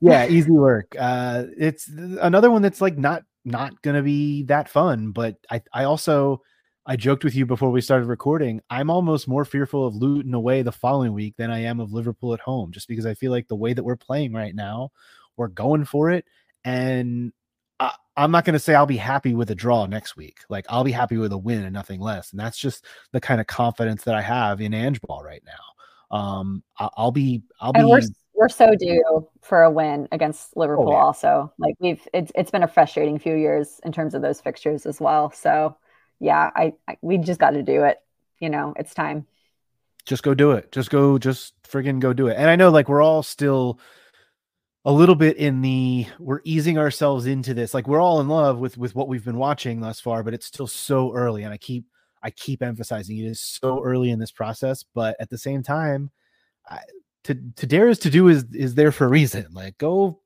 Yeah, easy work. It's another one that's like not not going to be that fun. But I joked with you before we started recording, I'm almost more fearful of Luton away the following week than I am of Liverpool at home, just because I feel like the way that we're playing right now, we're going for it. And I'm not going to say I'll be happy with a draw next week. Like, I'll be happy with a win and nothing less. And that's just the kind of confidence that I have in Ange Ball right now. We're so due for a win against Liverpool. Oh, yeah. Also, like, it's been a frustrating few years in terms of those fixtures as well. So yeah, we just got to do it. You know, it's time. Just go do it. Just friggin' go do it. And I know, like, we're all still a little bit we're easing ourselves into this. Like, we're all in love with what we've been watching thus far, but it's still so early. And I keep emphasizing it is so early in this process, but at the same time, to dare is to do is there for a reason. Like, go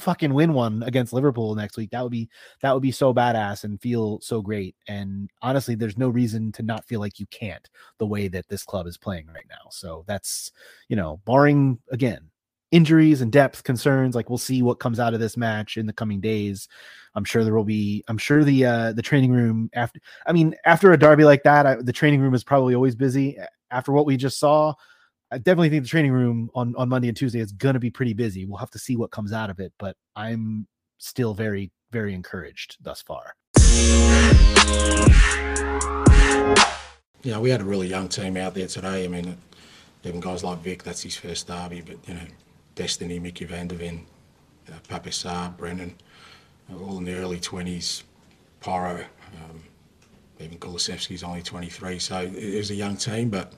fucking win one against Liverpool next week. That would be so badass and feel so great. And honestly, there's no reason to not feel like you can't, the way that this club is playing right now. So that's, you know, barring again injuries and depth concerns, like, we'll see what comes out of this match in the coming days. I'm sure the training room after a derby like that, the training room is probably always busy. After what we just saw, I definitely think the training room on Monday and Tuesday is going to be pretty busy. We'll have to see what comes out of it, but I'm still very, very encouraged thus far. Yeah, we had a really young team out there today. I mean, even guys like Vic, that's his first derby, but, you know, Destiny, Mickey Van de Ven, Pape Sarr, Brennan, all in the early 20s, Pyro, even Kulusevski's only 23. So it was a young team, but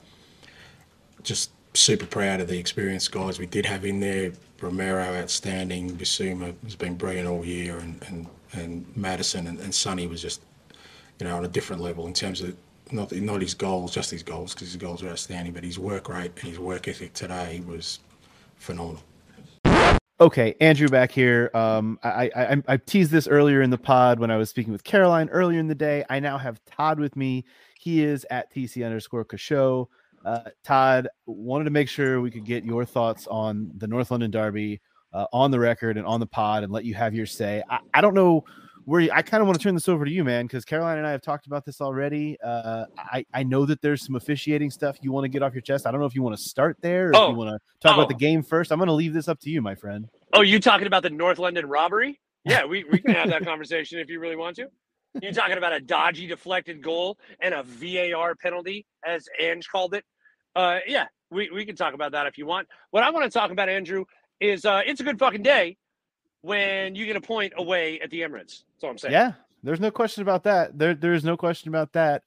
just super proud of the experienced guys we did have in there. Romero, outstanding. Bissouma has been brilliant all year, and Maddison and Sonny was just, you know, on a different level in terms of not his goals, just his goals, because his goals are outstanding, but his work rate and his work ethic today was phenomenal. Okay, Andrew back here. I teased this earlier in the pod when I was speaking with Caroline earlier in the day. I now have Todd with me. He is at @TC_Kasho. Todd, wanted to make sure we could get your thoughts on the North London Derby on the record and on the pod, and let you have your say. I don't know where I kind of want to turn this over to you, man, because Caroline and I have talked about this already. I know that there's some officiating stuff you want to get off your chest. I don't know if you want to start there or if you want to talk about the game first. I'm going to leave this up to you, my friend. Oh, you talking about the North London robbery? Yeah, we can have that conversation if you really want to. You're talking about a dodgy deflected goal and a VAR penalty, as Ange called it. Yeah, we can talk about that if you want. What I want to talk about, Andrew, is it's a good fucking day when you get a point away at the Emirates. That's all I'm saying. Yeah, there's no question about that. There is no question about that.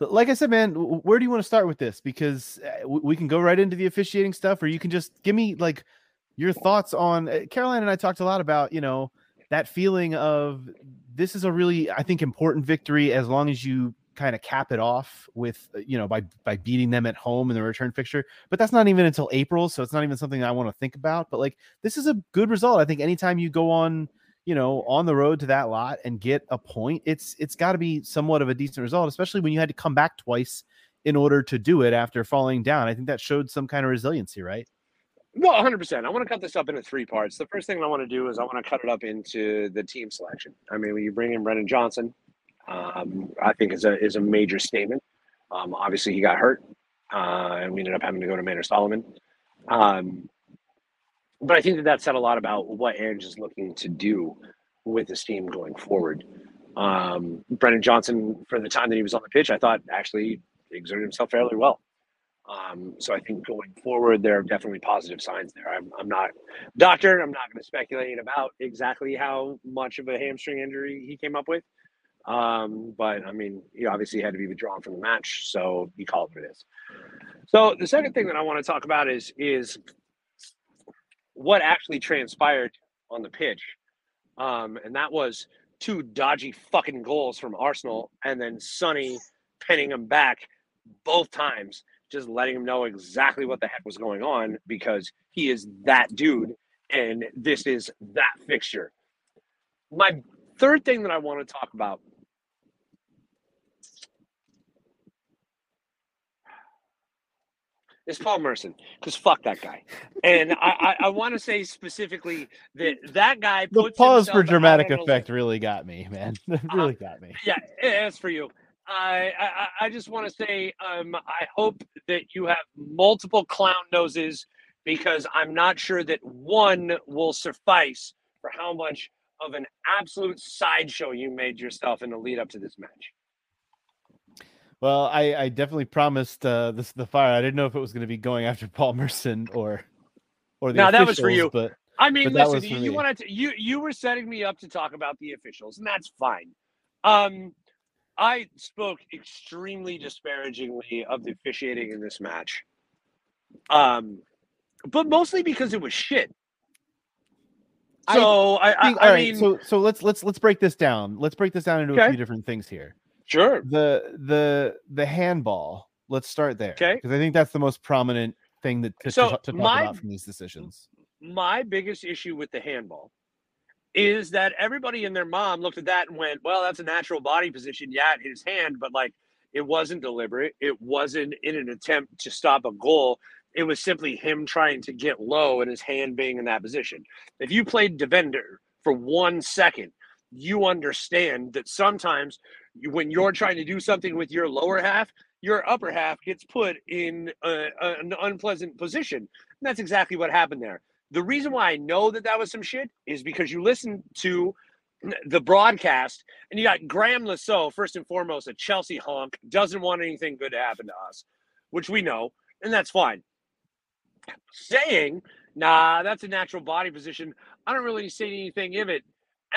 Like I said, man, where do you want to start with this? Because we can go right into the officiating stuff, or you can just give me, like, your thoughts on Caroline and I talked a lot about, you know, that feeling of this is a really, I think, important victory, as long as you kind of cap it off with, you know, by beating them at home in the return fixture. But that's not even until April, so it's not even something I want to think about. But, like, this is a good result. I think anytime you go on, you know, on the road to that lot and get a point, it's got to be somewhat of a decent result, especially when you had to come back twice in order to do it after falling down. I think that showed some kind of resiliency, right? Well, 100%. I want to cut this up into three parts. The first thing I want to do is I want to cut it up into the team selection. I mean, when you bring in Brennan Johnson, I think is a major statement. Obviously, he got hurt, and we ended up having to go to Manor Solomon. But I think that said a lot about what Ange is looking to do with this team going forward. Brennan Johnson, for the time that he was on the pitch, I thought actually exerted himself fairly well. So I think going forward, there are definitely positive signs there. I'm not a doctor. I'm not going to speculate about exactly how much of a hamstring injury he came up with. But I mean, he obviously had to be withdrawn from the match, so he called for this. So the second thing that I want to talk about is what actually transpired on the pitch. And that was two dodgy fucking goals from Arsenal, and then Sonny pinning him back both times, just letting him know exactly what the heck was going on, because he is that dude and this is that fixture. My third thing that I want to talk about is Paul Merson, because fuck that guy. And I want to say specifically that that guy puts the pause for dramatic effect really got me, man. It really got me. Yeah, as for you. I just want to say I hope that you have multiple clown noses, because I'm not sure that one will suffice for how much of an absolute sideshow you made yourself in the lead up to this match. Well, I definitely promised this the fire. I didn't know if it was going to be going after Paul Merson or the officials. No, that was for you. But I mean, but listen, you wanted to, you were setting me up to talk about the officials, and that's fine. I spoke extremely disparagingly of the officiating in this match, but mostly because it was shit. So I mean, so let's break this down. Let's break this down into a few different things here. Sure. The handball. Let's start there. Okay. Because I think that's the most prominent thing that to talk about from these decisions. My biggest issue with the handball is that everybody and their mom looked at that and went, well, that's a natural body position. Yeah, it hit his hand, but like it wasn't deliberate. It wasn't in an attempt to stop a goal. It was simply him trying to get low and his hand being in that position. If you played defender for 1 second, you understand that sometimes when you're trying to do something with your lower half, your upper half gets put in an unpleasant position. And that's exactly what happened there. The reason why I know that that was some shit is because you listen to the broadcast and you got Graham Lasso, first and foremost, a Chelsea honk, doesn't want anything good to happen to us, which we know, and that's fine. Saying, nah, that's a natural body position. I don't really see anything in it.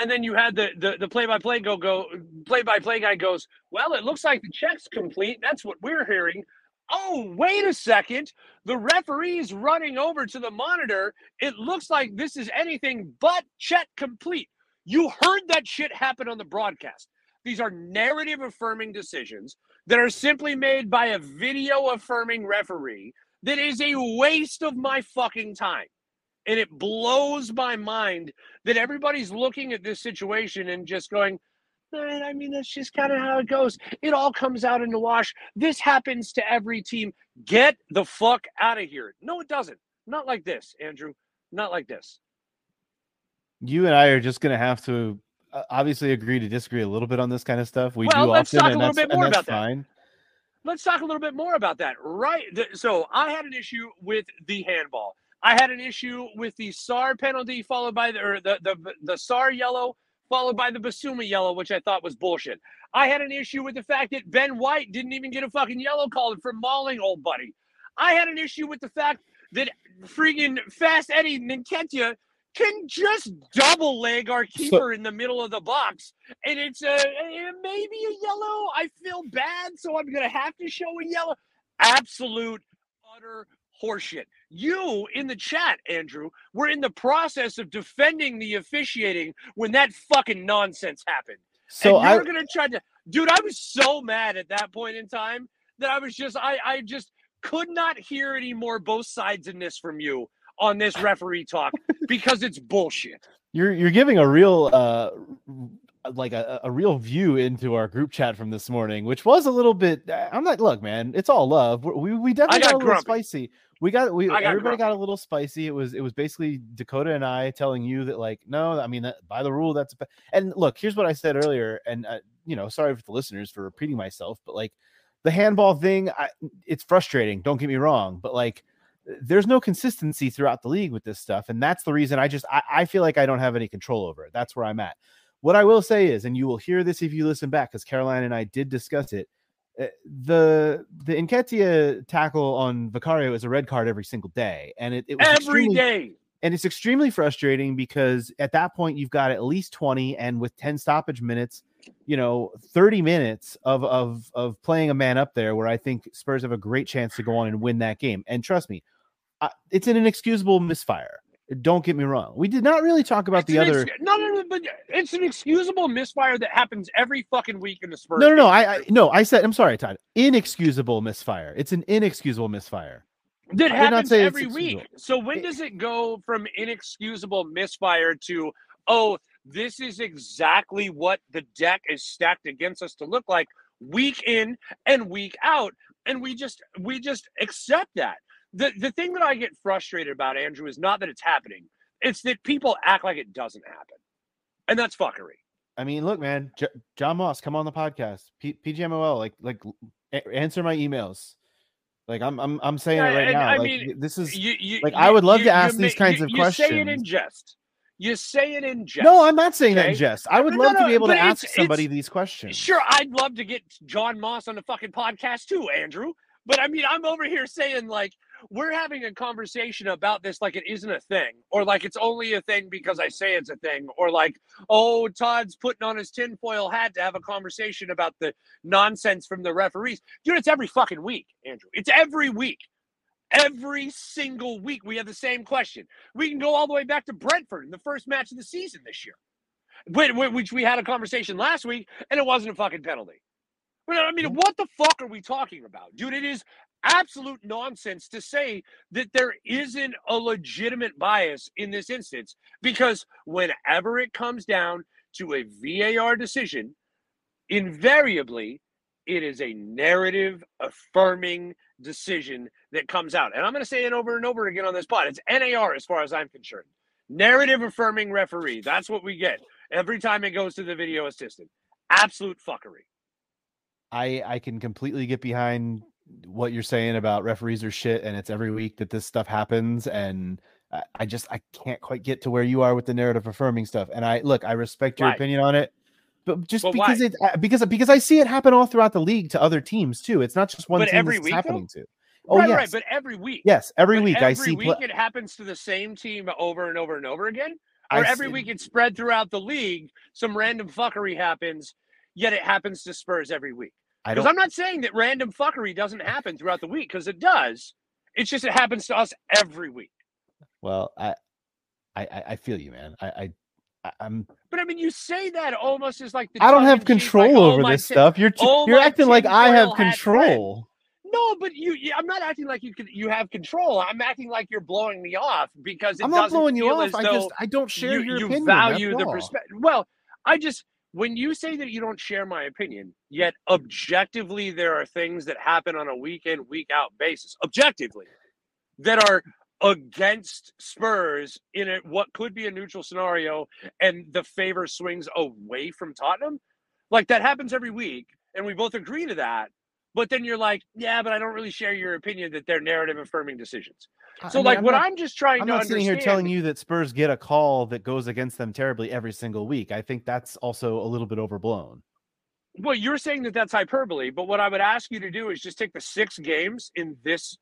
And then you had the play-by-play play-by-play guy goes, well, it looks like the check's complete. That's what we're hearing. Oh, wait a second. The referee's running over to the monitor. It looks like this is anything but check complete. You heard that shit happen on the broadcast. These are narrative-affirming decisions that are simply made by a video-affirming referee. That is a waste of my fucking time. And it blows my mind that everybody's looking at this situation and just going, I mean, that's just kind of how it goes. It all comes out in the wash. This happens to every team. Get the fuck out of here. No, it doesn't. Not like this, Andrew. Not like this. You and I are just going to have to obviously agree to disagree a little bit on this kind of stuff. Let's talk a little bit more about that. Right. So I had an issue with the handball. I had an issue with the Sarr penalty followed by the Sarr yellow followed by the Bissouma yellow, which I thought was bullshit. I had an issue with the fact that Ben White didn't even get a fucking yellow called for mauling old buddy. I had an issue with the fact that freaking Fast Eddie Nketiah can just double leg our keeper in the middle of the box, and it's maybe a yellow. I feel bad, so I'm going to have to show a yellow. Absolute, utter horseshit. You, in the chat, Andrew, were in the process of defending the officiating when that fucking nonsense happened. So and you were going to try to... Dude, I was so mad at that point in time that I was just... I just could not hear any more both sides in this from you on this referee talk because it's bullshit. You're giving a real... like a real view into our group chat from this morning, which was a little bit, I'm not, look, man, it's all love. We definitely got a little spicy. Everybody got a little spicy. It was basically Dakota and I telling you that like, no, I mean, that, by the rule that's, and look, here's what I said earlier. And sorry for the listeners for repeating myself, but like the handball thing, it's frustrating. Don't get me wrong. But like, there's no consistency throughout the league with this stuff. And that's the reason I feel like I don't have any control over it. That's where I'm at. What I will say is, and you will hear this if you listen back, because Caroline and I did discuss it, the Nketiah tackle on Vicario is a red card every single day. And it was every day. And it's extremely frustrating because at that point, you've got at least 20, and with 10 stoppage minutes, 30 minutes of playing a man up there where I think Spurs have a great chance to go on and win that game. And trust me, it's an inexcusable misfire. Don't get me wrong. We did not really talk about but it's an excusable misfire that happens every fucking week in the Spurs. No. I'm sorry, Todd. Inexcusable misfire. It's an inexcusable misfire. That happens every week. So when does it go from inexcusable misfire to, oh, this is exactly what the deck is stacked against us to look like week in and week out, and we just accept that. the thing that I get frustrated about, Andrew, is not that it's happening. It's that people act like it doesn't happen. And that's fuckery. I mean, look, man, John Moss, come on the podcast. PGMOL, like answer my emails. Like I'm saying it right now. I like, mean, this is I would love to ask these kinds of questions. You say it in jest. You say it in jest. No, I'm not saying that in jest. I would love to be able to ask somebody these questions. Sure, I'd love to get John Moss on the fucking podcast too, Andrew. But I mean, I'm over here saying like we're having a conversation about this like it isn't a thing, or like it's only a thing because I say it's a thing, or like, oh, Todd's putting on his tinfoil hat to have a conversation about the nonsense from the referees. Dude, it's every fucking week, Andrew. It's every week. Every single week we have the same question. We can go all the way back to Brentford in the first match of the season this year, which we had a conversation last week, and it wasn't a fucking penalty. I mean, what the fuck are we talking about? Dude, it is absolute nonsense to say that there isn't a legitimate bias in this instance, because whenever it comes down to a VAR decision, invariably it is a narrative affirming decision that comes out. And I'm going to say it over and over again on this pod. It's NAR as far as I'm concerned. Narrative affirming referee. That's what we get every time it goes to the video assistant. Absolute fuckery. I can completely get behind what you're saying about referees are shit, and it's every week that this stuff happens. And I can't quite get to where you are with the narrative affirming stuff. And I respect your opinion on it, but because I see it happen all throughout the league to other teams too. It's not just one team it's happening to. Oh, right, yes. Right. But every week. Yes, every week I see. Every week it happens to the same team over and over and over again. Or every week it's spread throughout the league. Some random fuckery happens, yet it happens to Spurs every week. Because I'm not saying that random fuckery doesn't happen throughout the week, because it does. It's just it happens to us every week. Well, I feel you, man. I'm. But I mean, you say that almost as like the I don't have control over this stuff. You're acting like I have control. No, but I'm not acting like you have control. I'm acting like you're blowing me off because I'm not blowing you off. I don't share your opinion. You value the perspective. Well, when you say that you don't share my opinion, yet objectively there are things that happen on a week in, week out basis, objectively, that are against Spurs in what could be a neutral scenario, and the favor swings away from Tottenham. Like, that happens every week, and we both agree to that. But then you're like, yeah, but I don't really share your opinion that they're narrative affirming decisions. So I mean, I'm sitting here telling you that Spurs get a call that goes against them terribly every single week. I think that's also a little bit overblown. Well, you're saying that that's hyperbole, but what I would ask you to do is just take the 6 games in this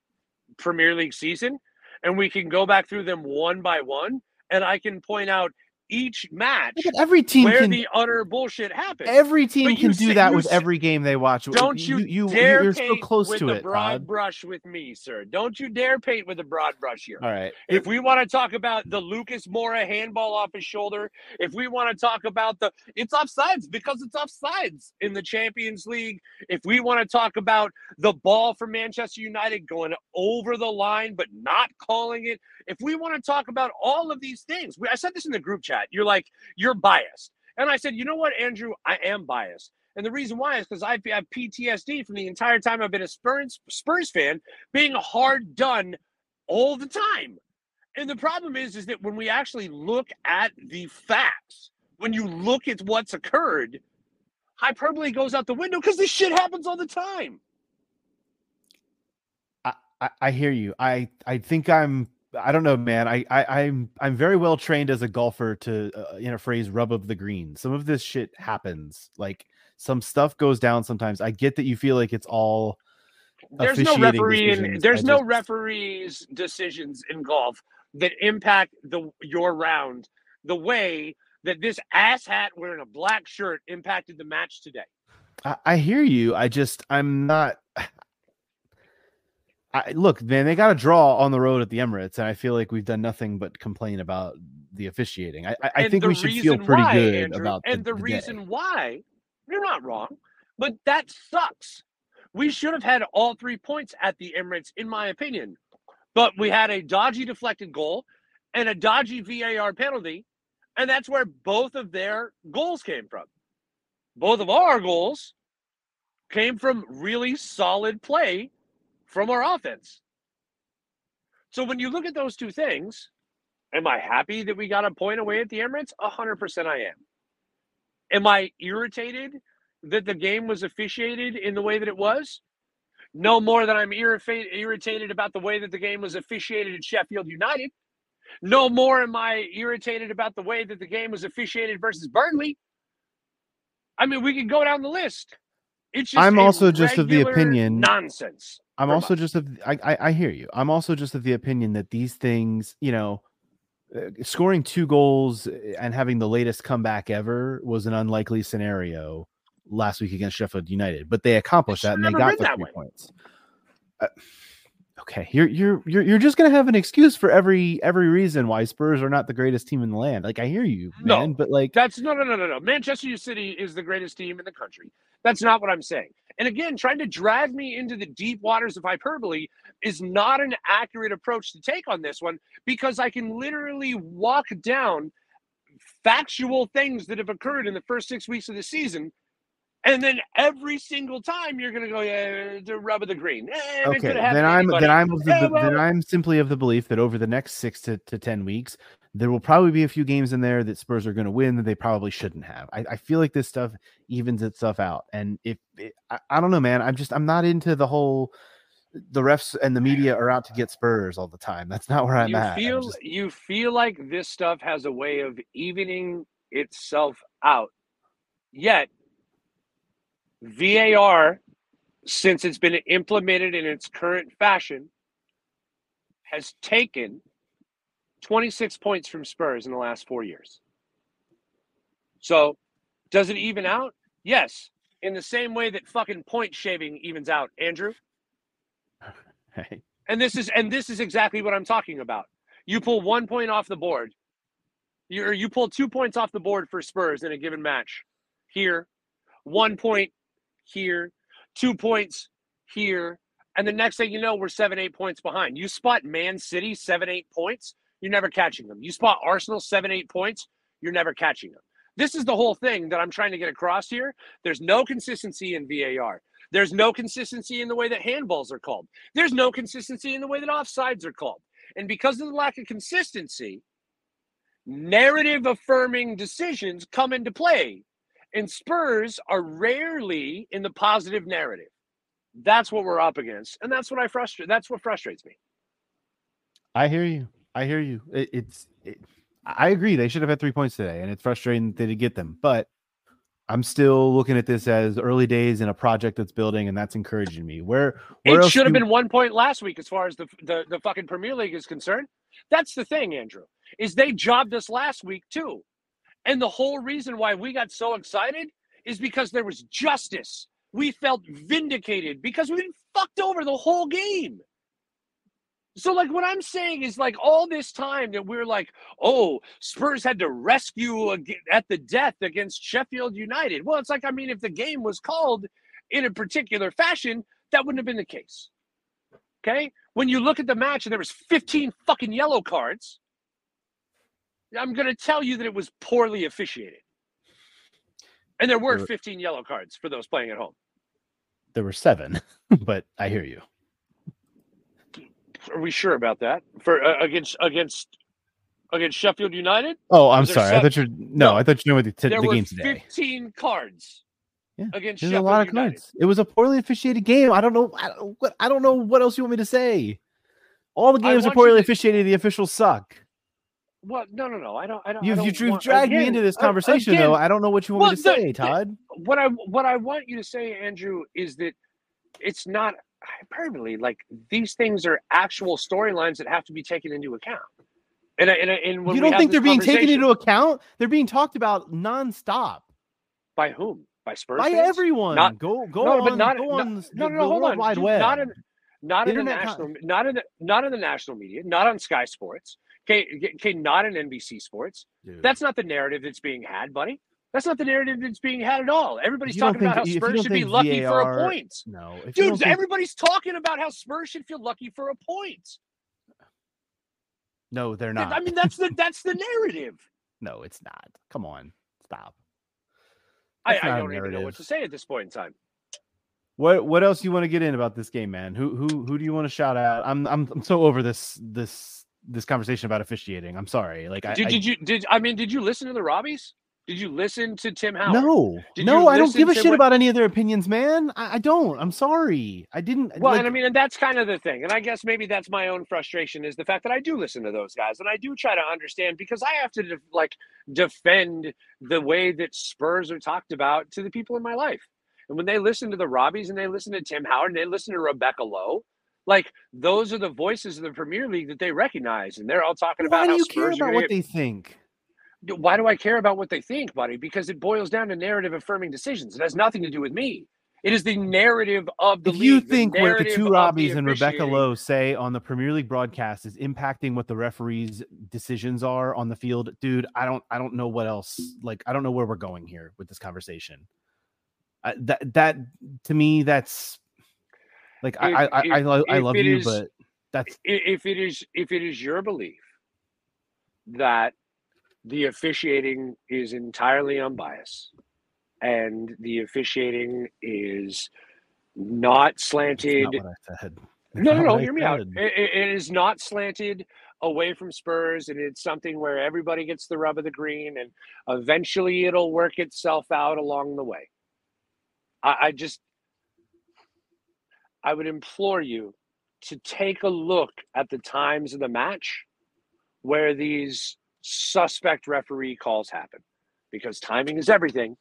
Premier League season, and we can go back through them one by one, and I can point out each match the utter bullshit happens. Every team can do that with every game they watch. Don't you dare you're so close to it, broad brush with me, sir. Don't you dare paint with a broad brush here. All right. If we want to talk about the Lucas Moura handball off his shoulder, if we want to talk about it's offsides because it's offsides in the Champions League, if we want to talk about the ball for Manchester United going over the line but not calling it, if we want to talk about all of these things, I said this in the group chat. You're like, you're biased. And I said, you know what, Andrew? I am biased. And the reason why is because I have PTSD from the entire time I've been a Spurs fan, being hard done all the time. And the problem is that when we actually look at the facts, when you look at what's occurred, hyperbole goes out the window because this shit happens all the time. I hear you. I think I don't know, man. I'm very well trained as a golfer to, in a phrase, rub of the green. Some of this shit happens. Like, some stuff goes down sometimes. I get that you feel like it's all. There's no referee. No referees' decisions in golf that impact your round the way that this asshat wearing a black shirt impacted the match today. I hear you. I'm not. Look, man, they got a draw on the road at the Emirates, and I feel like we've done nothing but complain about the officiating. I think we should feel pretty good, Andrew, about that. And the reason why, you're not wrong, but that sucks. We should have had all 3 points at the Emirates, in my opinion. But we had a dodgy deflected goal and a dodgy VAR penalty, and that's where both of their goals came from. Both of our goals came from really solid play from our offense. So when you look at those two things, am I happy that we got a point away at the Emirates? 100% I am. Am I irritated that the game was officiated in the way that it was? No more than I'm irritated about the way that the game was officiated at Sheffield United. No more am I irritated about the way that the game was officiated versus Burnley. I mean, we could go down the list. It's just nonsense. I hear you. I'm also just of the opinion that these things, you know, scoring two goals and having the latest comeback ever was an unlikely scenario last week against Sheffield United, but they accomplished that and they got the 3 points. Okay, you're just gonna have an excuse for every reason why Spurs are not the greatest team in the land. Like, I hear you, man, but like that's no. Manchester City is the greatest team in the country. That's not what I'm saying. And again, trying to drag me into the deep waters of hyperbole is not an accurate approach to take on this one, because I can literally walk down factual things that have occurred in the first 6 weeks of the season, and then every single time you're going to go, the rub of the green. Then I'm simply of the belief that over the next 6 to 10 weeks, there will probably be a few games in there that Spurs are going to win that they probably shouldn't have. I feel like this stuff evens itself out. And I don't know, man, I'm not into the whole, the refs and the media are out to get Spurs all the time. That's not where I'm at. You feel like this stuff has a way of evening itself out. Yet VAR, since it's been implemented in its current fashion, has taken 26 points from Spurs in the last 4 years. So, does it even out? Yes, in the same way that fucking point shaving evens out, Andrew. Hey. And this is exactly what I'm talking about. You pull 1 point off the board, you pull 2 points off the board for Spurs in a given match. Here, 1 point here, 2 points here, and the next thing you know, we're 7-8 points behind. You spot Man City 7-8 points, you're never catching them. You spot Arsenal 7-8 points, you're never catching them. This is the whole thing that I'm trying to get across here. There's no consistency in VAR. There's no consistency in the way that handballs are called. There's no consistency in the way that offsides are called. And because of the lack of consistency, narrative affirming decisions come into play. And Spurs are rarely in the positive narrative. That's what we're up against. And that's what that's what frustrates me. I hear you. I agree. They should have had 3 points today, and it's frustrating that they didn't get them. But I'm still looking at this as early days in a project that's building, and that's encouraging me. Where it should have been 1 point last week as far as the fucking Premier League is concerned. That's the thing, Andrew, is they jobbed us last week too. And the whole reason why we got so excited is because there was justice. We felt vindicated because we've been fucked over the whole game. So, like, what I'm saying is, like, all this time that we're like, oh, Spurs had to rescue at the death against Sheffield United. Well, it's like, I mean, if the game was called in a particular fashion, that wouldn't have been the case. Okay? When you look at the match and there was 15 fucking yellow cards, I'm going to tell you that it was poorly officiated. And there were 15 yellow cards for those playing at home. There were 7, but I hear you. Are we sure about that? For against Sheffield United? Oh, I'm sorry. 7? I thought you knew what the game today. There were 15 cards. Yeah. Against Sheffield United. Cards. It was a poorly officiated game. I don't know what else you want me to say. All the games are poorly officiated. The officials suck. Well, no. I don't. You've dragged me into this conversation, though. I don't know what you want me to say, Todd. What I want you to say, Andrew, is that it's not hyperbole. Like, these things are actual storylines that have to be taken into account. And when you don't think they're being taken into account, they're being talked about nonstop. By whom? By Spurs? By fans? Everyone. Hold on. Not in the national media. Not on Sky Sports. Okay, not in NBC Sports. Dude. That's not the narrative that's being had, buddy. That's not the narrative that's being had at all. Everybody's talking about how Spurs should be lucky for a point. No. Dude, everybody's talking about how Spurs should feel lucky for a point. No, they're not. I mean, that's the narrative. No, it's not. Come on. Stop. I don't even know what to say at this point in time. What else do you want to get in about this game, man? Who do you want to shout out? I'm so over this conversation about officiating. I'm sorry. Like, did you listen to the Robbies? Did you listen to Tim Howard? No, I don't give a shit about any of their opinions, man. I don't. I'm sorry. I didn't. Well, and that's kind of the thing. And I guess maybe that's my own frustration, is the fact that I do listen to those guys. And I do try to understand, because I have to defend the way that Spurs are talked about to the people in my life. And when they listen to the Robbies and they listen to Tim Howard and they listen to Rebecca Lowe, those are the voices of the Premier League that they recognize. And they're all talking about how Spurs are going to get... Why do you care about what they think? Why do I care about what they think, buddy? Because it boils down to narrative affirming decisions. It has nothing to do with me. It is the narrative of the league. If you think what the two Robbies and Rebecca Lowe say on the Premier League broadcast is impacting what the referees' decisions are on the field, dude, I don't know what else. I don't know where we're going here with this conversation. That to me, that's I love you, but that's if it is your belief that the officiating is entirely unbiased and the officiating is not slanted. That's not what I said. No, hear me out. It is not slanted away from Spurs, and it's something where everybody gets the rub of the green, and eventually it'll work itself out along the way. I would implore you to take a look at the times of the match where these suspect referee calls happen, because timing is everything.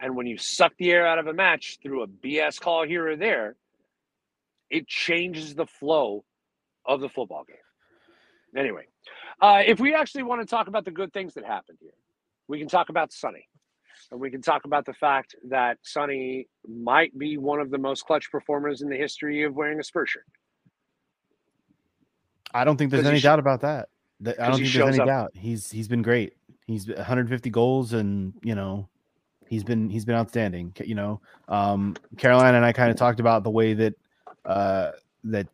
And when you suck the air out of a match through a BS call here or there, it changes the flow of the football game. Anyway, if we actually want to talk about the good things that happened here, we can talk about Sonny. And we can talk about the fact that Sonny might be one of the most clutch performers in the history of wearing a Spurs shirt. I don't think there's any doubt about that. I don't think there's any doubt. He's been great. He's 150 goals, and he's been outstanding. Caroline and I kind of talked about the way that that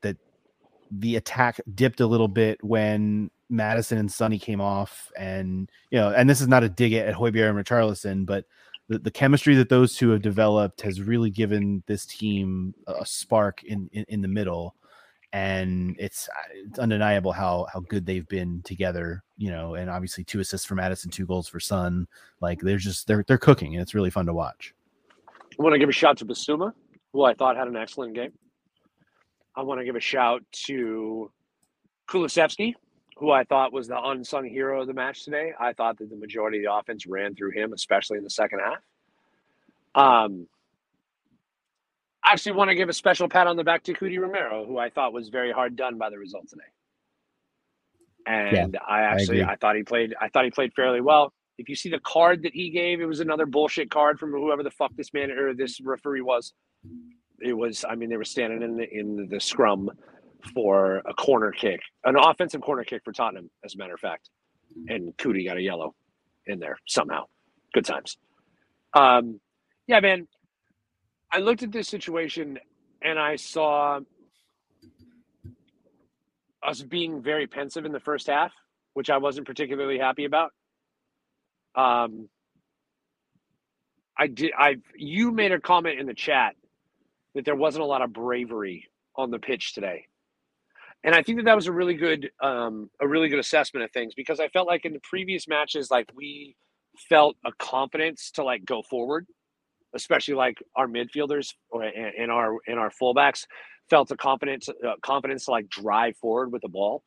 the attack dipped a little bit when Maddison and Sonny came off, and and this is not a dig at Hojbjerg and Richarlison, but the chemistry that those two have developed has really given this team a spark in the middle, and it's undeniable how good they've been together, and obviously 2 assists for Maddison, 2 goals for Son. They're cooking, and it's really fun to watch. I want to give a shout to Bissouma, who I thought had an excellent game. I want to give a shout to Kulusevski, who I thought was the unsung hero of the match today. I thought that the majority of the offense ran through him, especially in the second half. I actually want to give a special pat on the back to Christian Romero, who I thought was very hard done by the result today. And yeah, I thought he played fairly well. If you see the card that he gave, it was another bullshit card from whoever the fuck this man or this referee was. It was, they were standing in the scrum for a corner kick, an offensive corner kick for Tottenham, as a matter of fact. And Cootie got a yellow in there somehow. Good times. Yeah, man. I looked at this situation and I saw us being very pensive in the first half, which I wasn't particularly happy about. You made a comment in the chat that there wasn't a lot of bravery on the pitch today. And I think that was a really good assessment of things, because I felt like in the previous matches, we felt a confidence to go forward, especially our midfielders and our fullbacks felt a confidence to drive forward with the ball.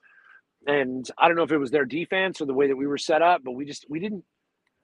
And I don't know if it was their defense or the way that we were set up, but we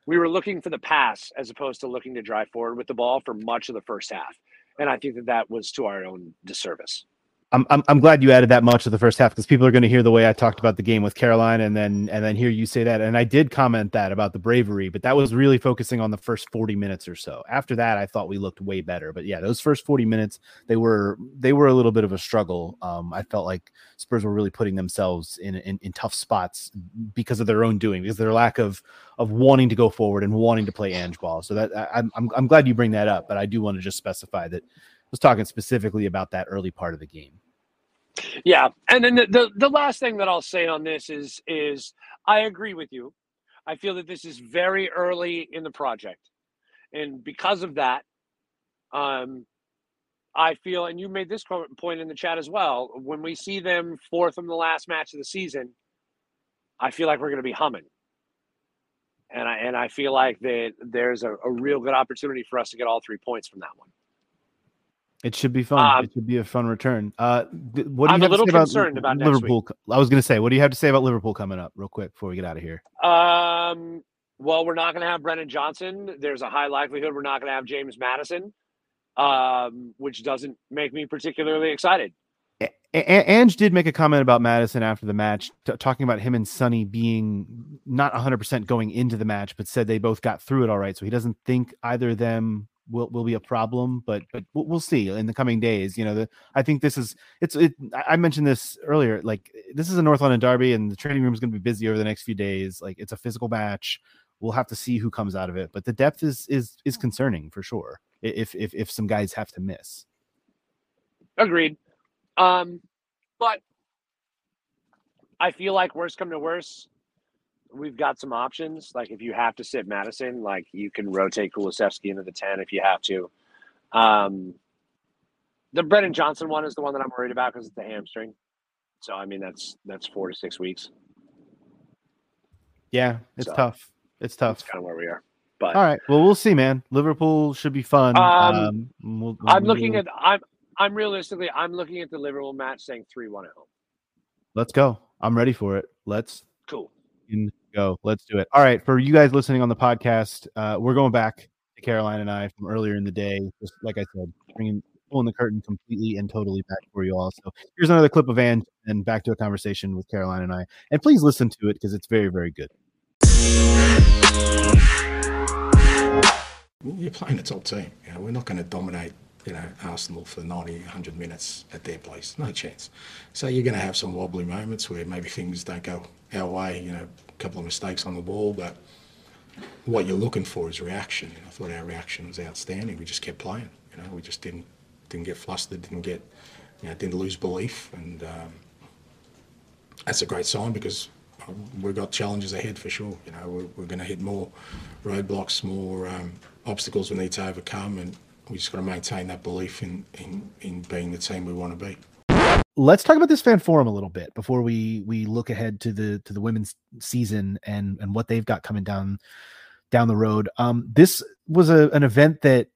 were looking for the pass as opposed to looking to drive forward with the ball for much of the first half. And I think that was to our own disservice. I'm glad you added that much of the first half, because people are going to hear the way I talked about the game with Caroline and then hear you say that. And I did comment that about the bravery, but that was really focusing on the first 40 minutes or so. After that, I thought we looked way better. But yeah, those first 40 minutes, they were a little bit of a struggle. I felt like Spurs were really putting themselves in tough spots because of their own doing, because of their lack of wanting to go forward and wanting to play Ange ball. So that I'm glad you bring that up, but I do want to just specify that I was talking specifically about that early part of the game. Yeah, and then the last thing that I'll say on this is I agree with you. I feel that this is very early in the project, and because of that, I feel, and you made this point in the chat as well, when we see them fourth from the last match of the season, I feel like we're going to be humming. And I feel like that there's a real good opportunity for us to get all 3 points from that one. It should be fun. It should be a fun return. What do you have to say about Liverpool? I was going to say, what do you have to say about Liverpool coming up real quick before we get out of here? Well, we're not going to have Brennan Johnson. There's a high likelihood we're not going to have James Maddison, which doesn't make me particularly excited. Ange did make a comment about Madison after the match, talking about him and Sonny being not 100% going into the match, but said they both got through it all right. So he doesn't think either of them will be a problem, but we'll see in the coming days. You know, I think this is I mentioned this earlier. Like, this is a North London derby, and the training room is going to be busy over the next few days. Like, it's a physical match. We'll have to see who comes out of it, but the depth is concerning for sure. If some guys have to miss, agreed. But I feel like worse come to worse, we've got some options. Like, if you have to sit Madison, like, you can rotate Kulusevski into the 10 if you have to. The Brennan Johnson one is the one that I'm worried about because it's the hamstring. So, I mean, that's 4 to 6 weeks. Yeah, it's tough. It's tough. That's kind of where we are. But all right, well, we'll see, man. Liverpool should be fun. I'm looking at the Liverpool match saying 3-1 at home. Let's go. I'm ready for it. Let's do it. All right. For you guys listening on the podcast, we're going back to Caroline and I from earlier in the day. Just like I said, pulling the curtain completely and totally back for you all. So here's another clip of Ange and back to a conversation with Caroline and I. And please listen to it because it's very, very good. You're playing a top team. You know, we're not going to dominate, you know, Arsenal for 90, 100 minutes at their place. No chance. So you're going to have some wobbly moments where maybe things don't go our way, you know, a couple of mistakes on the ball, but what you're looking for is reaction. I thought our reaction was outstanding. We just kept playing, you know, we just didn't get flustered, didn't lose belief, and that's a great sign because we've got challenges ahead for sure. You know, we're going to hit more roadblocks, more obstacles we need to overcome, and we just got to maintain that belief in being the team we want to be. Let's talk about this fan forum a little bit before we look ahead to the women's season and what they've got coming down the road. This was an event that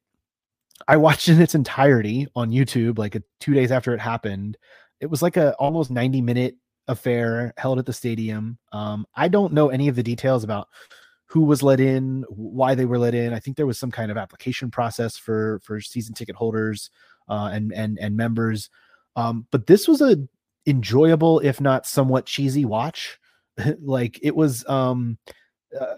I watched in its entirety on YouTube, like 2 days after it happened. It was like a almost 90-minute affair held at the stadium. I don't know any of the details about who was let in, why they were let in. I think there was some kind of application process for season ticket holders and members. But this was a enjoyable, if not somewhat cheesy watch. Like, it was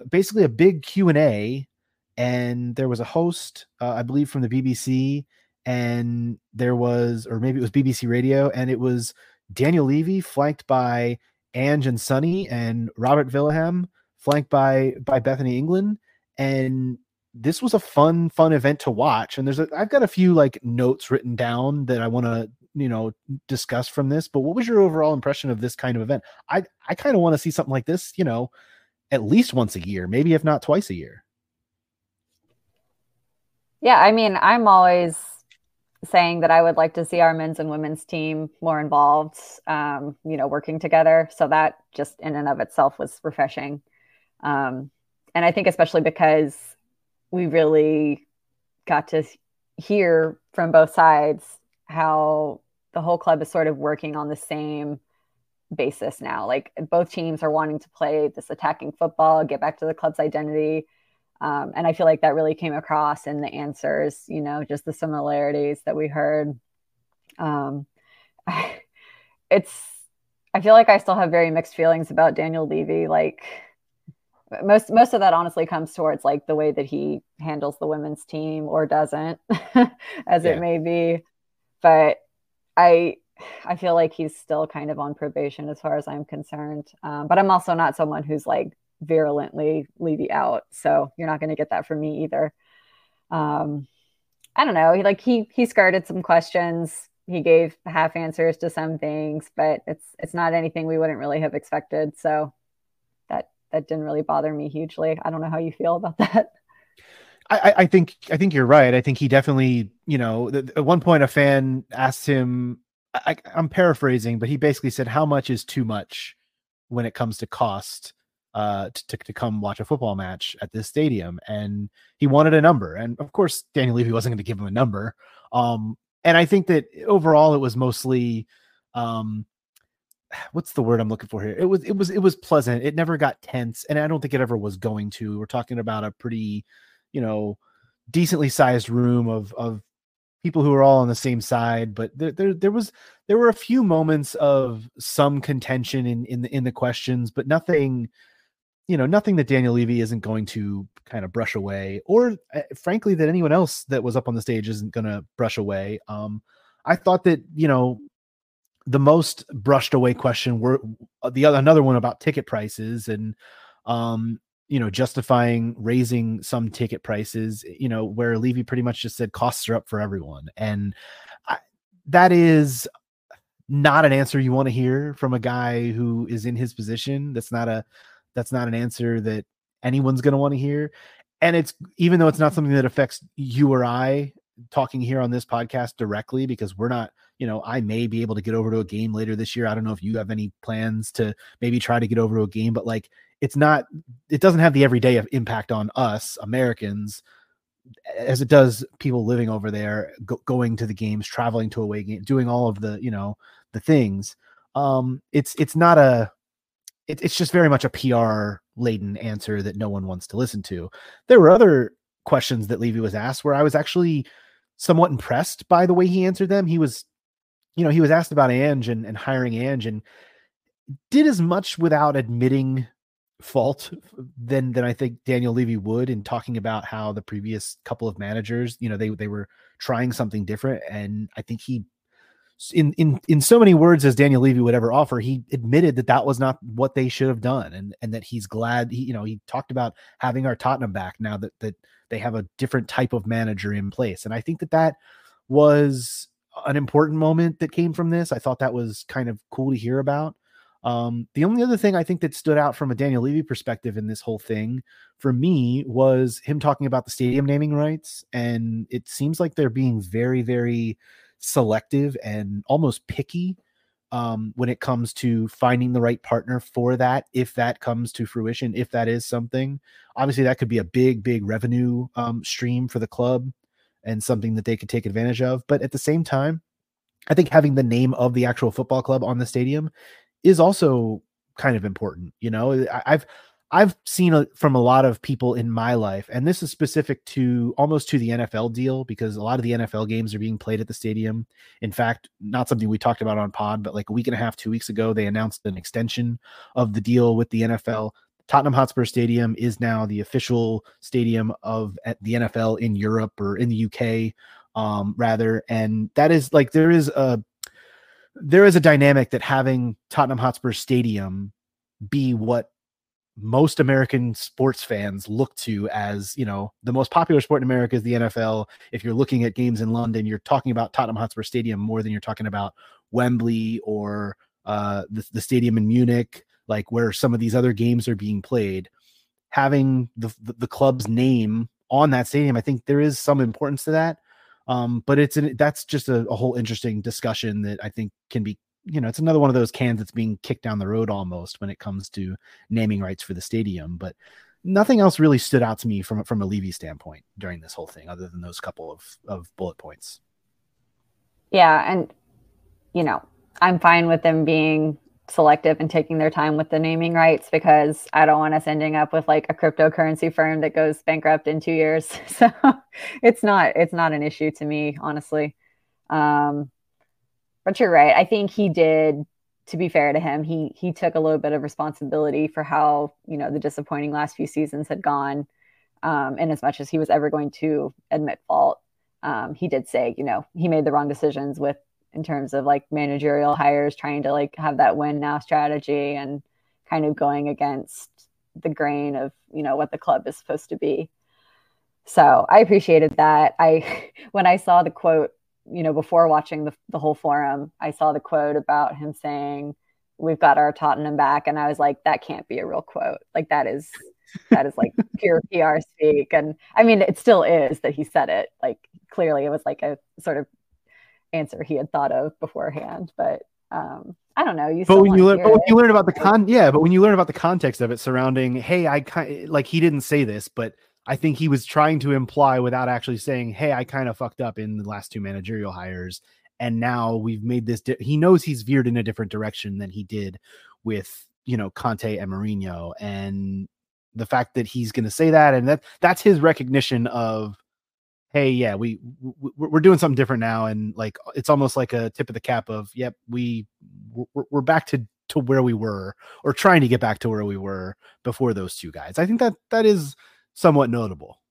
basically a big Q&A, and there was a host, I believe from the BBC, and there was, or maybe it was BBC Radio, and it was Daniel Levy flanked by Ange and Sonny and Robert Vilahamn, flanked by Bethany England. And this was a fun event to watch. And I've got a few like notes written down that I want to, you know, discuss from this, but what was your overall impression of this kind of event? I kind of want to see something like this, you know, at least once a year, maybe if not twice a year. Yeah. I mean, I'm always saying that I would like to see our men's and women's team more involved, you know, working together. So that just in and of itself was refreshing. And I think especially because we really got to hear from both sides how the whole club is sort of working on the same basis now. Like, both teams are wanting to play this attacking football, get back to the club's identity. And I feel like that really came across in the answers, you know, just the similarities that we heard. I feel like I still have very mixed feelings about Daniel Levy. Like, most of that honestly comes towards like the way that he handles the women's team, or doesn't, it may be. But I feel like he's still kind of on probation as far as I'm concerned. But I'm also not someone who's like virulently Levy out, so you're not going to get that from me either. I don't know. He skirted some questions. He gave half answers to some things, but it's not anything we wouldn't really have expected. So that didn't really bother me hugely. I don't know how you feel about that. I think you're right. I think he definitely, you know, at one point a fan asked him, I'm paraphrasing, but he basically said, how much is too much when it comes to cost to come watch a football match at this stadium? And he wanted a number. And of course, Daniel Levy wasn't going to give him a number. And I think that overall it was mostly, what's the word I'm looking for here? It was pleasant. It never got tense. And I don't think it ever was going to. We're talking about a pretty, you know, decently sized room of people who are all on the same side, but there were a few moments of some contention in the questions, but nothing, you know, nothing that Daniel Levy isn't going to kind of brush away, or frankly, that anyone else that was up on the stage isn't going to brush away. I thought that, you know, the most brushed away question were another one about ticket prices and, you know, justifying raising some ticket prices, you know, where Levy pretty much just said costs are up for everyone. And that is not an answer you want to hear from a guy who is in his position. That's not an answer that anyone's going to want to hear. And it's, even though it's not something that affects you or I talking here on this podcast directly, because we're not, you know, I may be able to get over to a game later this year. I don't know if you have any plans to maybe try to get over to a game, but like, it doesn't have the everyday impact on us Americans as it does people living over there, going to the games, traveling to away games, doing all of the, you know, the things. It's just very much a PR laden answer that no one wants to listen to. There were other questions that Levy was asked where I was actually somewhat impressed by the way he answered them. He was, you know, he was asked about Ange and hiring Ange, and did as much without admitting fault than I think Daniel Levy would, in talking about how the previous couple of managers, you know, they were trying something different. And I think he, in so many words as Daniel Levy would ever offer, he admitted that was not what they should have done. And that he's glad he talked about having our Tottenham back now that they have a different type of manager in place. And I think that was an important moment that came from this. I thought that was kind of cool to hear about. The only other thing I think that stood out from a Daniel Levy perspective in this whole thing for me was him talking about the stadium naming rights. And it seems like they're being very, very selective and almost picky when it comes to finding the right partner for that. If that comes to fruition, if that is something, obviously that could be a big, big revenue stream for the club and something that they could take advantage of. But at the same time, I think having the name of the actual football club on the stadium is also kind of important. You know, I've seen from a lot of people in my life, and this is specific to almost to the NFL deal, because a lot of the NFL games are being played at the stadium. In fact, not something we talked about on pod, but like a week and a half, 2 weeks ago, they announced an extension of the deal with the NFL. Tottenham Hotspur Stadium is now the official stadium of the NFL in Europe, or in the UK, rather. And that is like, there is a dynamic that having Tottenham Hotspur Stadium be what most American sports fans look to as, you know, the most popular sport in America is the NFL. If you're looking at games in London, you're talking about Tottenham Hotspur Stadium more than you're talking about Wembley or the stadium in Munich, like where some of these other games are being played. Having the club's name on that stadium, I think there is some importance to that. But that's just a whole interesting discussion that I think can be, you know, it's another one of those cans that's being kicked down the road almost when it comes to naming rights for the stadium. But nothing else really stood out to me from a Levy standpoint during this whole thing, other than those couple of bullet points. Yeah. And, you know, I'm fine with them being selective and taking their time with the naming rights, because I don't want us ending up with like a cryptocurrency firm that goes bankrupt in 2 years. So it's not an issue to me, honestly. But you're right. I think he did, to be fair to him, he took a little bit of responsibility for how, you know, the disappointing last few seasons had gone. And as much as he was ever going to admit fault, he did say, you know, he made the wrong decisions with, in terms of like managerial hires, trying to like have that win now strategy and kind of going against the grain of, you know, what the club is supposed to be. So I appreciated that. When I saw the quote, you know, before watching the whole forum, I saw the quote about him saying, we've got our Tottenham back. And I was like, that can't be a real quote. Like that is That is like pure PR speak. And I mean, it still is that he said it. Like, clearly it was like a sort of answer he had thought of beforehand, but I don't know. But when you learn about the context of it surrounding, hey, I kind like he didn't say this, but I think he was trying to imply without actually saying, hey, I kind of fucked up in the last two managerial hires, and now we've made this. He knows he's veered in a different direction than he did with, you know, Conte and Mourinho, and the fact that he's going to say that, and that's his recognition of, hey, yeah, we're doing something different now, and like it's almost like a tip of the cap of, yep, we're back to where we were, or trying to get back to where we were before those two guys. I think that is somewhat notable.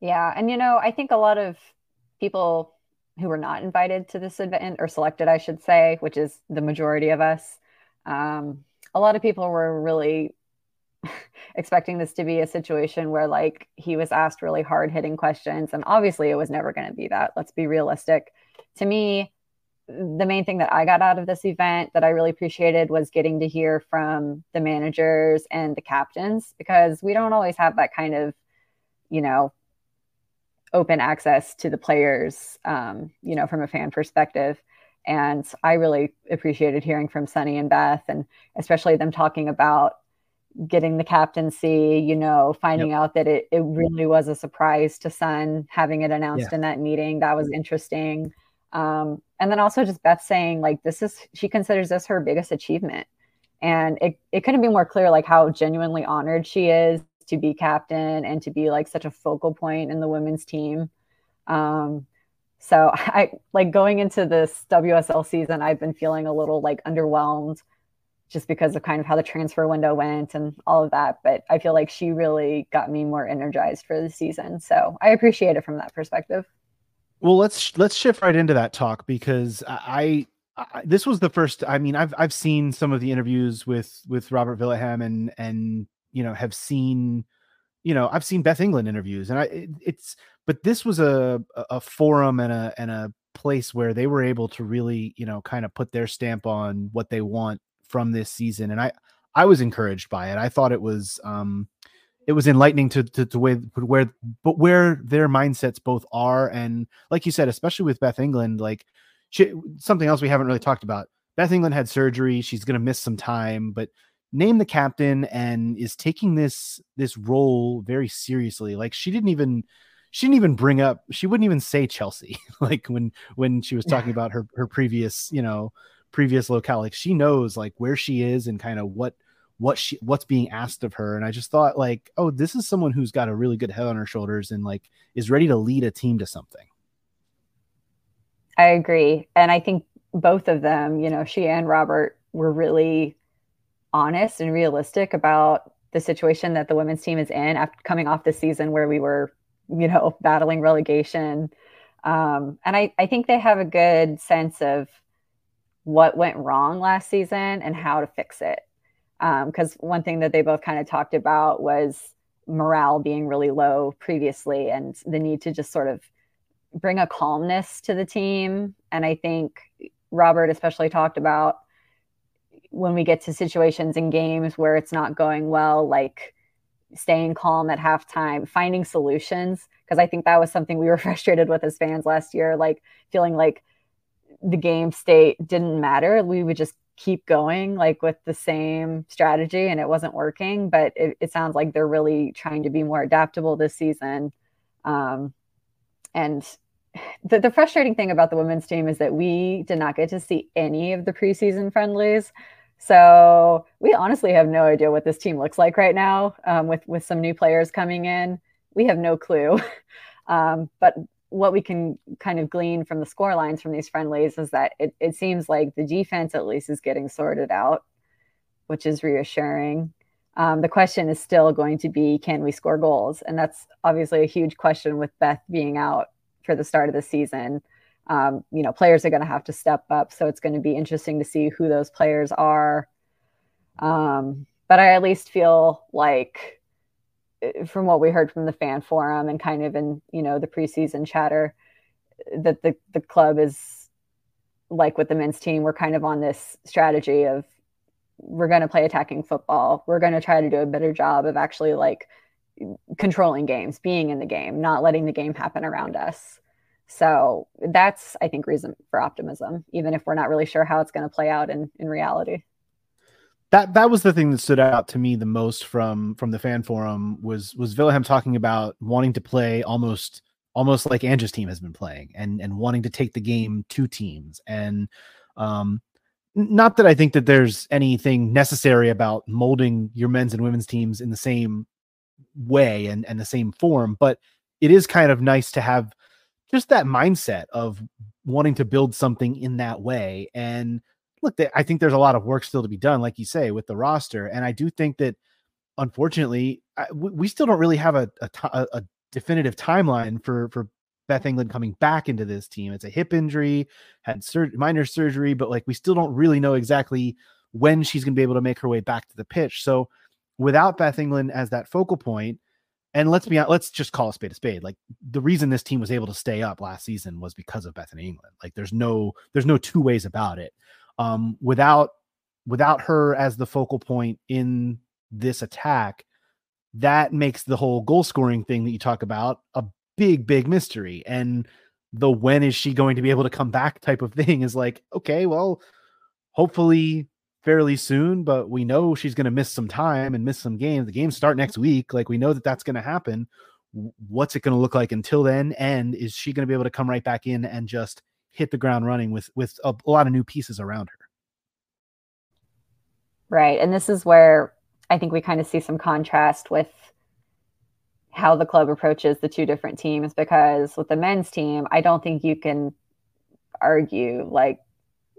Yeah, and you know, I think a lot of people who were not invited to this event, or selected, I should say, which is the majority of us, a lot of people were really expecting this to be a situation where, like, he was asked really hard-hitting questions, and obviously it was never going to be that. Let's be realistic. To me, the main thing that I got out of this event that I really appreciated was getting to hear from the managers and the captains, because we don't always have that kind of, you know, open access to the players, you know, from a fan perspective. And I really appreciated hearing from Sonny and Beth, and especially them talking about getting the captaincy, you know, finding out that it really was a surprise to Son, having it announced in that meeting. That was interesting. And then also just Beth saying, like, she considers this her biggest achievement. And it couldn't be more clear, like, how genuinely honored she is to be captain and to be like such a focal point in the women's team. So I like going into this WSL season, I've been feeling a little like underwhelmed just because of kind of how the transfer window went and all of that. But I feel like she really got me more energized for the season. So I appreciate it from that perspective. Well, let's shift right into that talk, because this was the first, I mean, I've seen some of the interviews with Robert Vilahamn and, you know, have seen, you know, I've seen Beth England interviews, and but this was a forum and a place where they were able to really, you know, kind of put their stamp on what they want from this season. And I was encouraged by it. I thought it was enlightening to where their mindsets both are. And like you said, especially with Beth England, like something else we haven't really talked about. Beth England had surgery. She's going to miss some time, but named the captain and is taking this role very seriously. Like she didn't even bring up, she wouldn't even say Chelsea. Like when she was talking about her previous, you know, locale, like she knows like where she is and kind of what's being asked of her. And I just thought, like, oh, this is someone who's got a really good head on her shoulders and like is ready to lead a team to something. I agree. And I think both of them, you know, she and Robert, were really honest and realistic about the situation that the women's team is in after coming off the season where we were, you know, battling relegation. And I think they have a good sense of what went wrong last season and how to fix it. Because one thing that they both kind of talked about was morale being really low previously and the need to just sort of bring a calmness to the team. And I think Robert especially talked about, when we get to situations in games where it's not going well, like staying calm at halftime, finding solutions. Cause I think that was something we were frustrated with as fans last year, like feeling like the game state didn't matter. We would just keep going like with the same strategy and it wasn't working, but it sounds like they're really trying to be more adaptable this season. And the frustrating thing about the women's team is that we did not get to see any of the preseason friendlies. So we honestly have no idea what this team looks like right now, with some new players coming in. We have no clue. But what we can kind of glean from the score lines from these friendlies is that it seems like the defense at least is getting sorted out, which is reassuring. The question is still going to be, can we score goals? And that's obviously a huge question with Beth being out for the start of the season. You know, players are going to have to step up. So it's going to be interesting to see who those players are. But I at least feel like from what we heard from the fan forum and kind of in, you know, the preseason chatter, that the club is like with the men's team, we're kind of on this strategy of we're going to play attacking football. We're going to try to do a better job of actually like controlling games, being in the game, not letting the game happen around us. So that's, I think, reason for optimism, even if we're not really sure how it's going to play out in reality. That was the thing that stood out to me the most from the fan forum was Vilahamn talking about wanting to play almost like Ange's team has been playing and wanting to take the game to teams. And not that I think that there's anything necessary about molding your men's and women's teams in the same way and the same form, but it is kind of nice to have just that mindset of wanting to build something in that way. And look, I think there's a lot of work still to be done, like you say, with the roster. And I do think that, unfortunately, we still don't really have a definitive timeline for Beth England coming back into this team. It's a hip injury, had minor surgery, but like we still don't really know exactly when she's going to be able to make her way back to the pitch. So without Beth England as that focal point, and let's just call a spade. Like the reason this team was able to stay up last season was because of Bethany England. Like there's no two ways about it. Without her as the focal point in this attack, that makes the whole goal scoring thing that you talk about a big mystery. And the when is she going to be able to come back type of thing is like, okay, well, hopefully fairly soon, but we know she's going to miss some time and miss some games. The games start next week. Like we know that that's going to happen. What's it going to look like until then? And is she going to be able to come right back in and just hit the ground running with a lot of new pieces around her? Right. And this is where I think we kind of see some contrast with how the club approaches the two different teams, because with the men's team, I don't think you can argue like,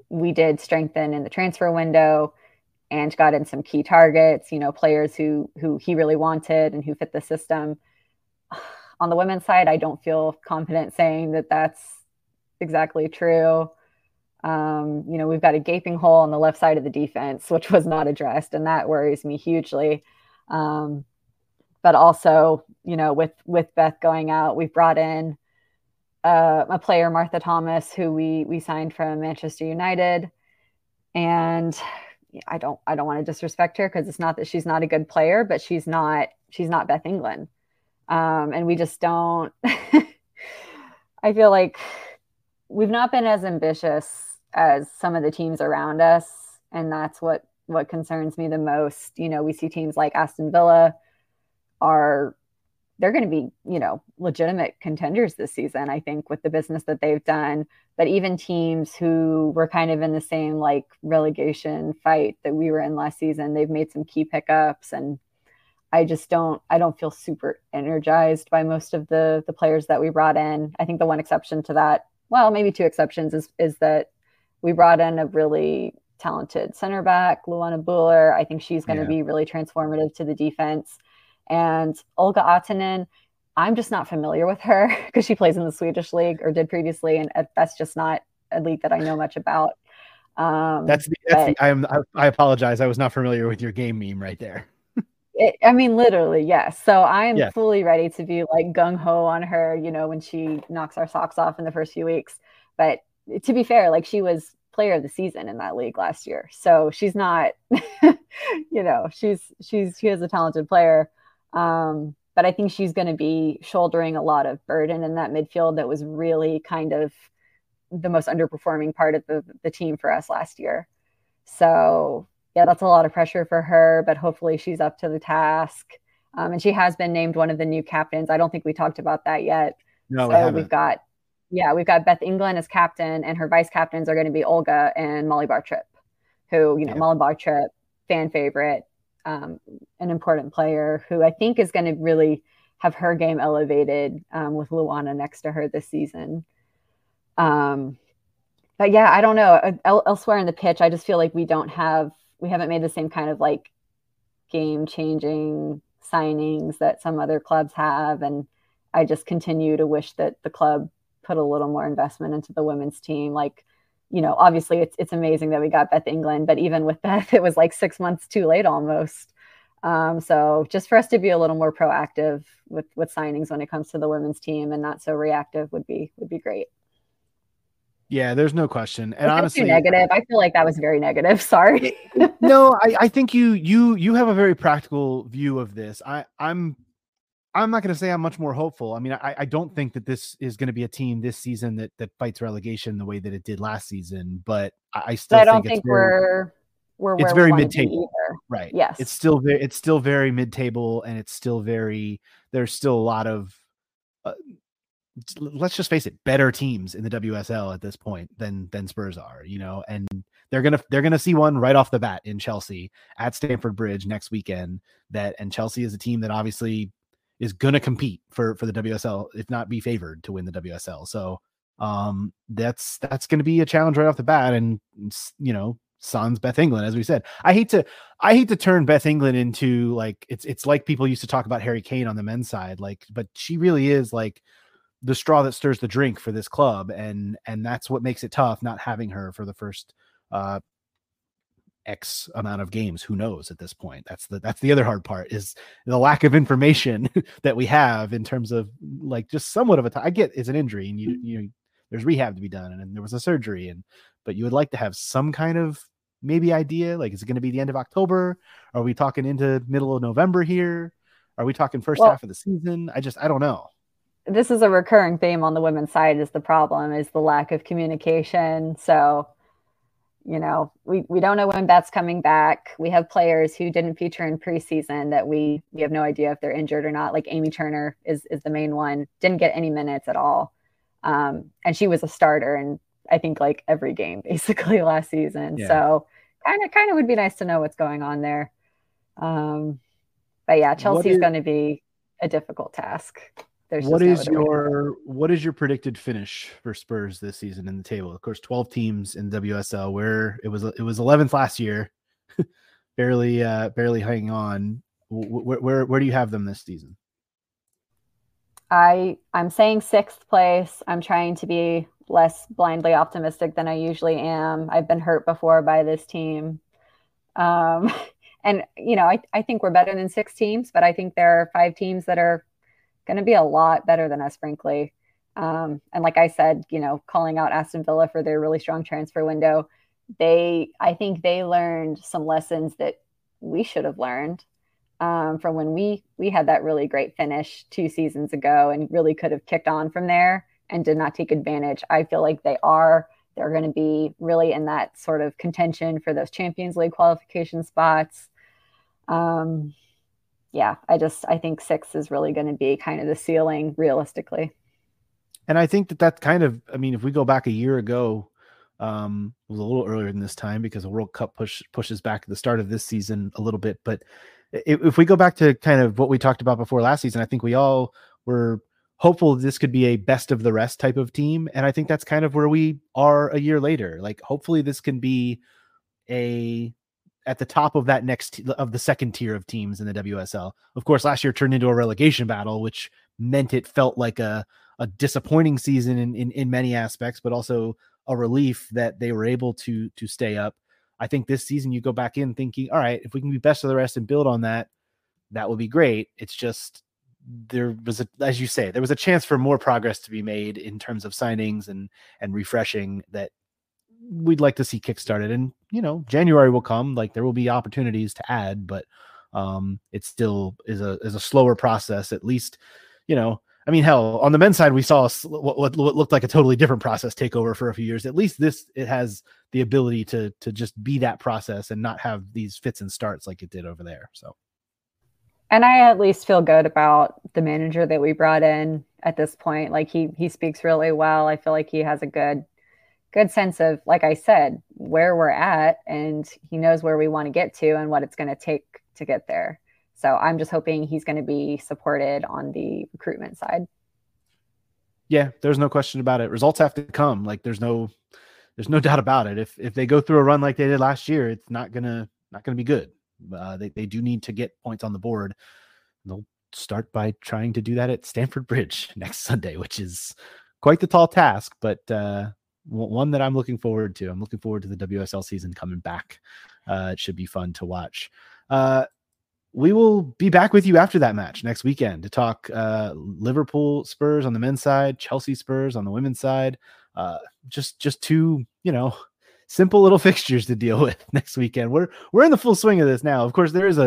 we did strengthen in the transfer window and got in some key targets, you know, players who he really wanted and who fit the system. On the women's side, I don't feel confident saying that that's exactly true. You know, we've got a gaping hole on the left side of the defense, which was not addressed, and that worries me hugely. But also, you know, with Beth going out, we've brought in a player, Martha Thomas, who we signed from Manchester United, and I don't want to disrespect her because it's not that she's not a good player, but she's not Beth England, and we just don't. I feel like we've not been as ambitious as some of the teams around us, and that's what concerns me the most. You know, we see teams like Aston Villa they're going to be, you know, legitimate contenders this season, I think, with the business that they've done. But even teams who were kind of in the same like relegation fight that we were in last season, they've made some key pickups, and I don't feel super energized by most of the players that we brought in. I think the one exception to that, well, maybe two exceptions, is that we brought in a really talented center back, Luana Buller. I think she's going to be really transformative to the defense. And Olga Ottanen, I'm just not familiar with her because she plays in the Swedish league, or did previously, and that's just not a league that I know much about. I apologize. I was not familiar with your game meme right there. Literally, yes. So I'm fully ready to be like gung-ho on her, you know, when she knocks our socks off in the first few weeks. But to be fair, like she was player of the season in that league last year. So she's not, you know, she is a talented player. But I think she's going to be shouldering a lot of burden in that midfield that was really kind of the most underperforming part of the team for us last year. So, yeah, that's a lot of pressure for her, but hopefully she's up to the task. And she has been named one of the new captains. I don't think we talked about that yet. No, so we've got Beth England as captain, and her vice captains are going to be Olga and Molly Bartrip, who, you know, Molly Bartrip, fan favorite. An important player who I think is going to really have her game elevated with Luana next to her this season. But yeah, I don't know. Elsewhere in the pitch, I just feel like we haven't made the same kind of like game changing signings that some other clubs have. And I just continue to wish that the club put a little more investment into the women's team. Like, you know, obviously it's amazing that we got Beth England, but even with Beth, it was like 6 months too late almost. So just for us to be a little more proactive with signings when it comes to the women's team and not so reactive would be great. Yeah, there's no question. And honestly, negative. I feel like that was very negative. Sorry. No, I think you have a very practical view of this. I'm not going to say I'm much more hopeful. I mean, I don't think that this is going to be a team this season that fights relegation the way that it did last season. But I still I don't think it's very mid-table, right? Yes, it's still very mid-table, and it's still very. There's still a lot of. Let's just face it, better teams in the WSL at this point than Spurs are, you know, and they're gonna see one right off the bat in Chelsea at Stamford Bridge next weekend. And Chelsea is a team that obviously is gonna compete for the WSL, if not be favored to win the WSL. So that's gonna be a challenge right off the bat, and you know, Son's Beth England, as we said. I hate to turn Beth England into like it's like people used to talk about Harry Kane on the men's side, like, but she really is like the straw that stirs the drink for this club. And that's what makes it tough, not having her for the first X amount of games. Who knows at this point? That's the other hard part, is the lack of information that we have in terms of like just somewhat of a I get it's an injury, and you know, there's rehab to be done, and there was a surgery, but you would like to have some kind of maybe idea, like, is it going to be the end of October? Are we talking into middle of November here? Are we talking first half of the season? I don't know. This is a recurring theme on the women's side, is the problem is the lack of communication. So, you know, we don't know when Beth's coming back. We have players who didn't feature in preseason that we have no idea if they're injured or not. Like Amy Turner is the main one, didn't get any minutes at all. And she was a starter in I think like every game basically last season. Yeah. So kind of would be nice to know what's going on there. But yeah, Chelsea's going to be a difficult task. What is your predicted finish for Spurs this season in the table? Of course, 12 teams in WSL, where it was 11th last year, barely hanging on. Where do you have them this season? I'm saying 6th place. I'm trying to be less blindly optimistic than I usually am. I've been hurt before by this team. And you know, I think we're better than 6 teams, but I think there are 5 teams that are going to be a lot better than us, frankly. And like I said, you know, calling out Aston Villa for their really strong transfer window, I think they learned some lessons that we should have learned from when we had that really great finish 2 seasons ago and really could have kicked on from there and did not take advantage. I feel like they're going to be really in that sort of contention for those Champions League qualification spots. Yeah, I think 6 is really going to be kind of the ceiling realistically. And I think that kind of, I mean, if we go back a year ago, it was a little earlier than this time because the World Cup pushes back the start of this season a little bit. But if we go back to kind of what we talked about before last season, I think we all were hopeful this could be a best of the rest type of team. And I think that's kind of where we are a year later. Like, hopefully this can be at the top of that of the second tier of teams in the WSL. Of course, last year turned into a relegation battle, which meant it felt like a disappointing season in many aspects, but also a relief that they were able to stay up. I think this season you go back in thinking, all right, if we can be best of the rest and build on that, that would be great. It's just, as you say, there was a chance for more progress to be made in terms of signings and refreshing that we'd like to see kickstarted, and you know, January will come. Like, there will be opportunities to add, but it still is a slower process. At least, you know, I mean, hell, on the men's side, we saw what looked like a totally different process take over for a few years. At least it has the ability to just be that process and not have these fits and starts like it did over there. So, and I at least feel good about the manager that we brought in at this point. Like, he speaks really well. I feel like he has a good sense of, like I said, where we're at, and he knows where we want to get to and what it's going to take to get there. So I'm just hoping he's going to be supported on the recruitment side. Yeah, there's no question about it. Results have to come. Like, there's no doubt about it. If they go through a run like they did last year, it's not going to be good. They do need to get points on the board. They'll start by trying to do that at Stamford Bridge next Sunday, which is quite the tall task, but, one that I'm looking forward to. I'm looking forward to the WSL season coming back. It should be fun to watch. We will be back with you after that match next weekend to talk Liverpool Spurs on the men's side, Chelsea Spurs on the women's side. Just two, simple little fixtures to deal with next weekend. We're in the full swing of this now. Of course, there is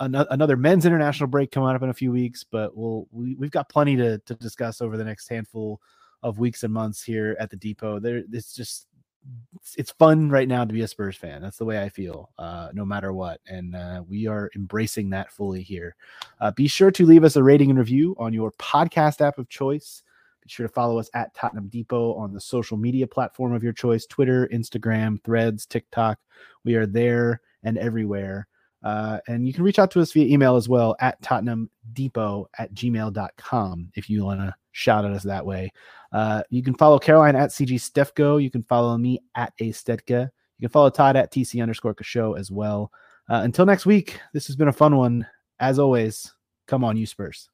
another men's international break coming up in a few weeks, but we've got plenty to discuss over the next handful of weeks and months here at the Depot. It's fun right now to be a Spurs fan. That's the way I feel, no matter what. And we are embracing that fully here. Be sure to leave us a rating and review on your podcast app of choice. Be sure to follow us at Tottenham Depot on the social media platform of your choice, Twitter, Instagram, Threads, TikTok. We are there and everywhere. And you can reach out to us via email as well at tottenhamdepot@gmail.com if you want to shout at us that way. You can follow Caroline at CG Stefko. You can follow me at Astetka. You can follow Todd at TC_Kashow as well. Until next week, this has been a fun one. As always, come on, you Spurs.